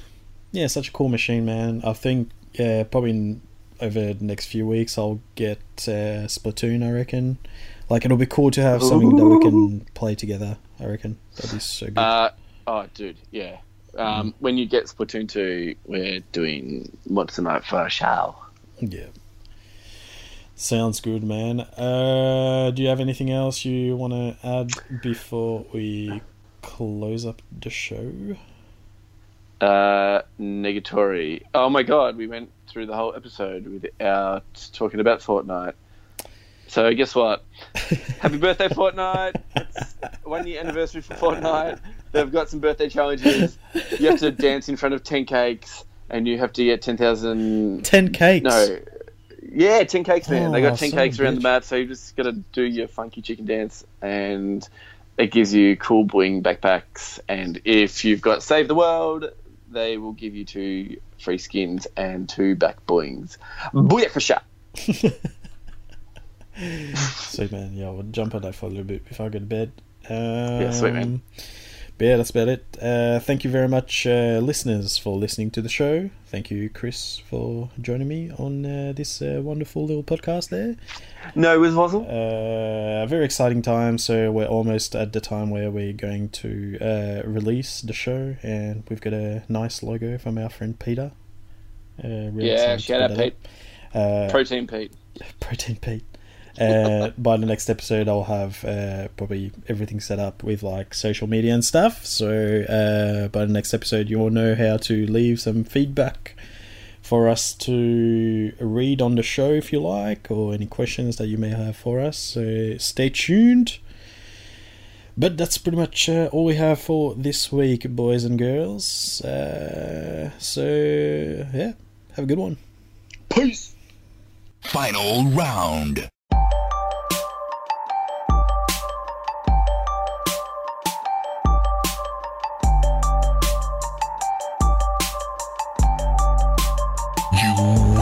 yeah, such a cool machine, man. I think, yeah, probably in, over the next few weeks I'll get uh, Splatoon, I reckon. Like, it'll be cool to have something Ooh. that we can play together, I reckon. That'd be so good. Uh, oh, dude, yeah. Um, when you get Splatoon two, we're doing What's the Night for a Show. Yeah. Sounds good, man. Uh, do you have anything else you want to add before we close up the show? Uh, negatory. Oh my god, we went through the whole episode without talking about Fortnite. So guess what? Happy birthday, Fortnite. It's one year anniversary for Fortnite. They've got some birthday challenges. You have to dance in front of ten cakes, and you have to get ten thousand... ten cakes? No. Yeah, ten cakes, man. Oh, they got ten cakes around bitch. the map, so you just got to do your funky chicken dance, and it gives you cool bling backpacks. And if you've got Save the World, they will give you two free skins and two back blings. Booyah for sure. Sweet man, yeah, we'll jump on that for a little bit before I go to bed. Um, yeah, sweet man. But yeah, that's about it. Uh, thank you very much, uh, listeners, for listening to the show. Thank you, Chris, for joining me on uh, this uh, wonderful little podcast there. No, it was awesome. Uh, a very exciting time. So we're almost at the time where we're going to uh, release the show, and we've got a nice logo from our friend Peter. Uh, really yeah, shout out Pete. Uh, Protein Pete. Protein Pete. Uh, by the next episode I'll have uh, probably everything set up with like social media and stuff, so uh, by the next episode you will know how to leave some feedback for us to read on the show if you like, or any questions that you may have for us, so stay tuned. But that's pretty much uh, all we have for this week, boys and girls. Uh, so yeah, have a good one. Peace. Final round. You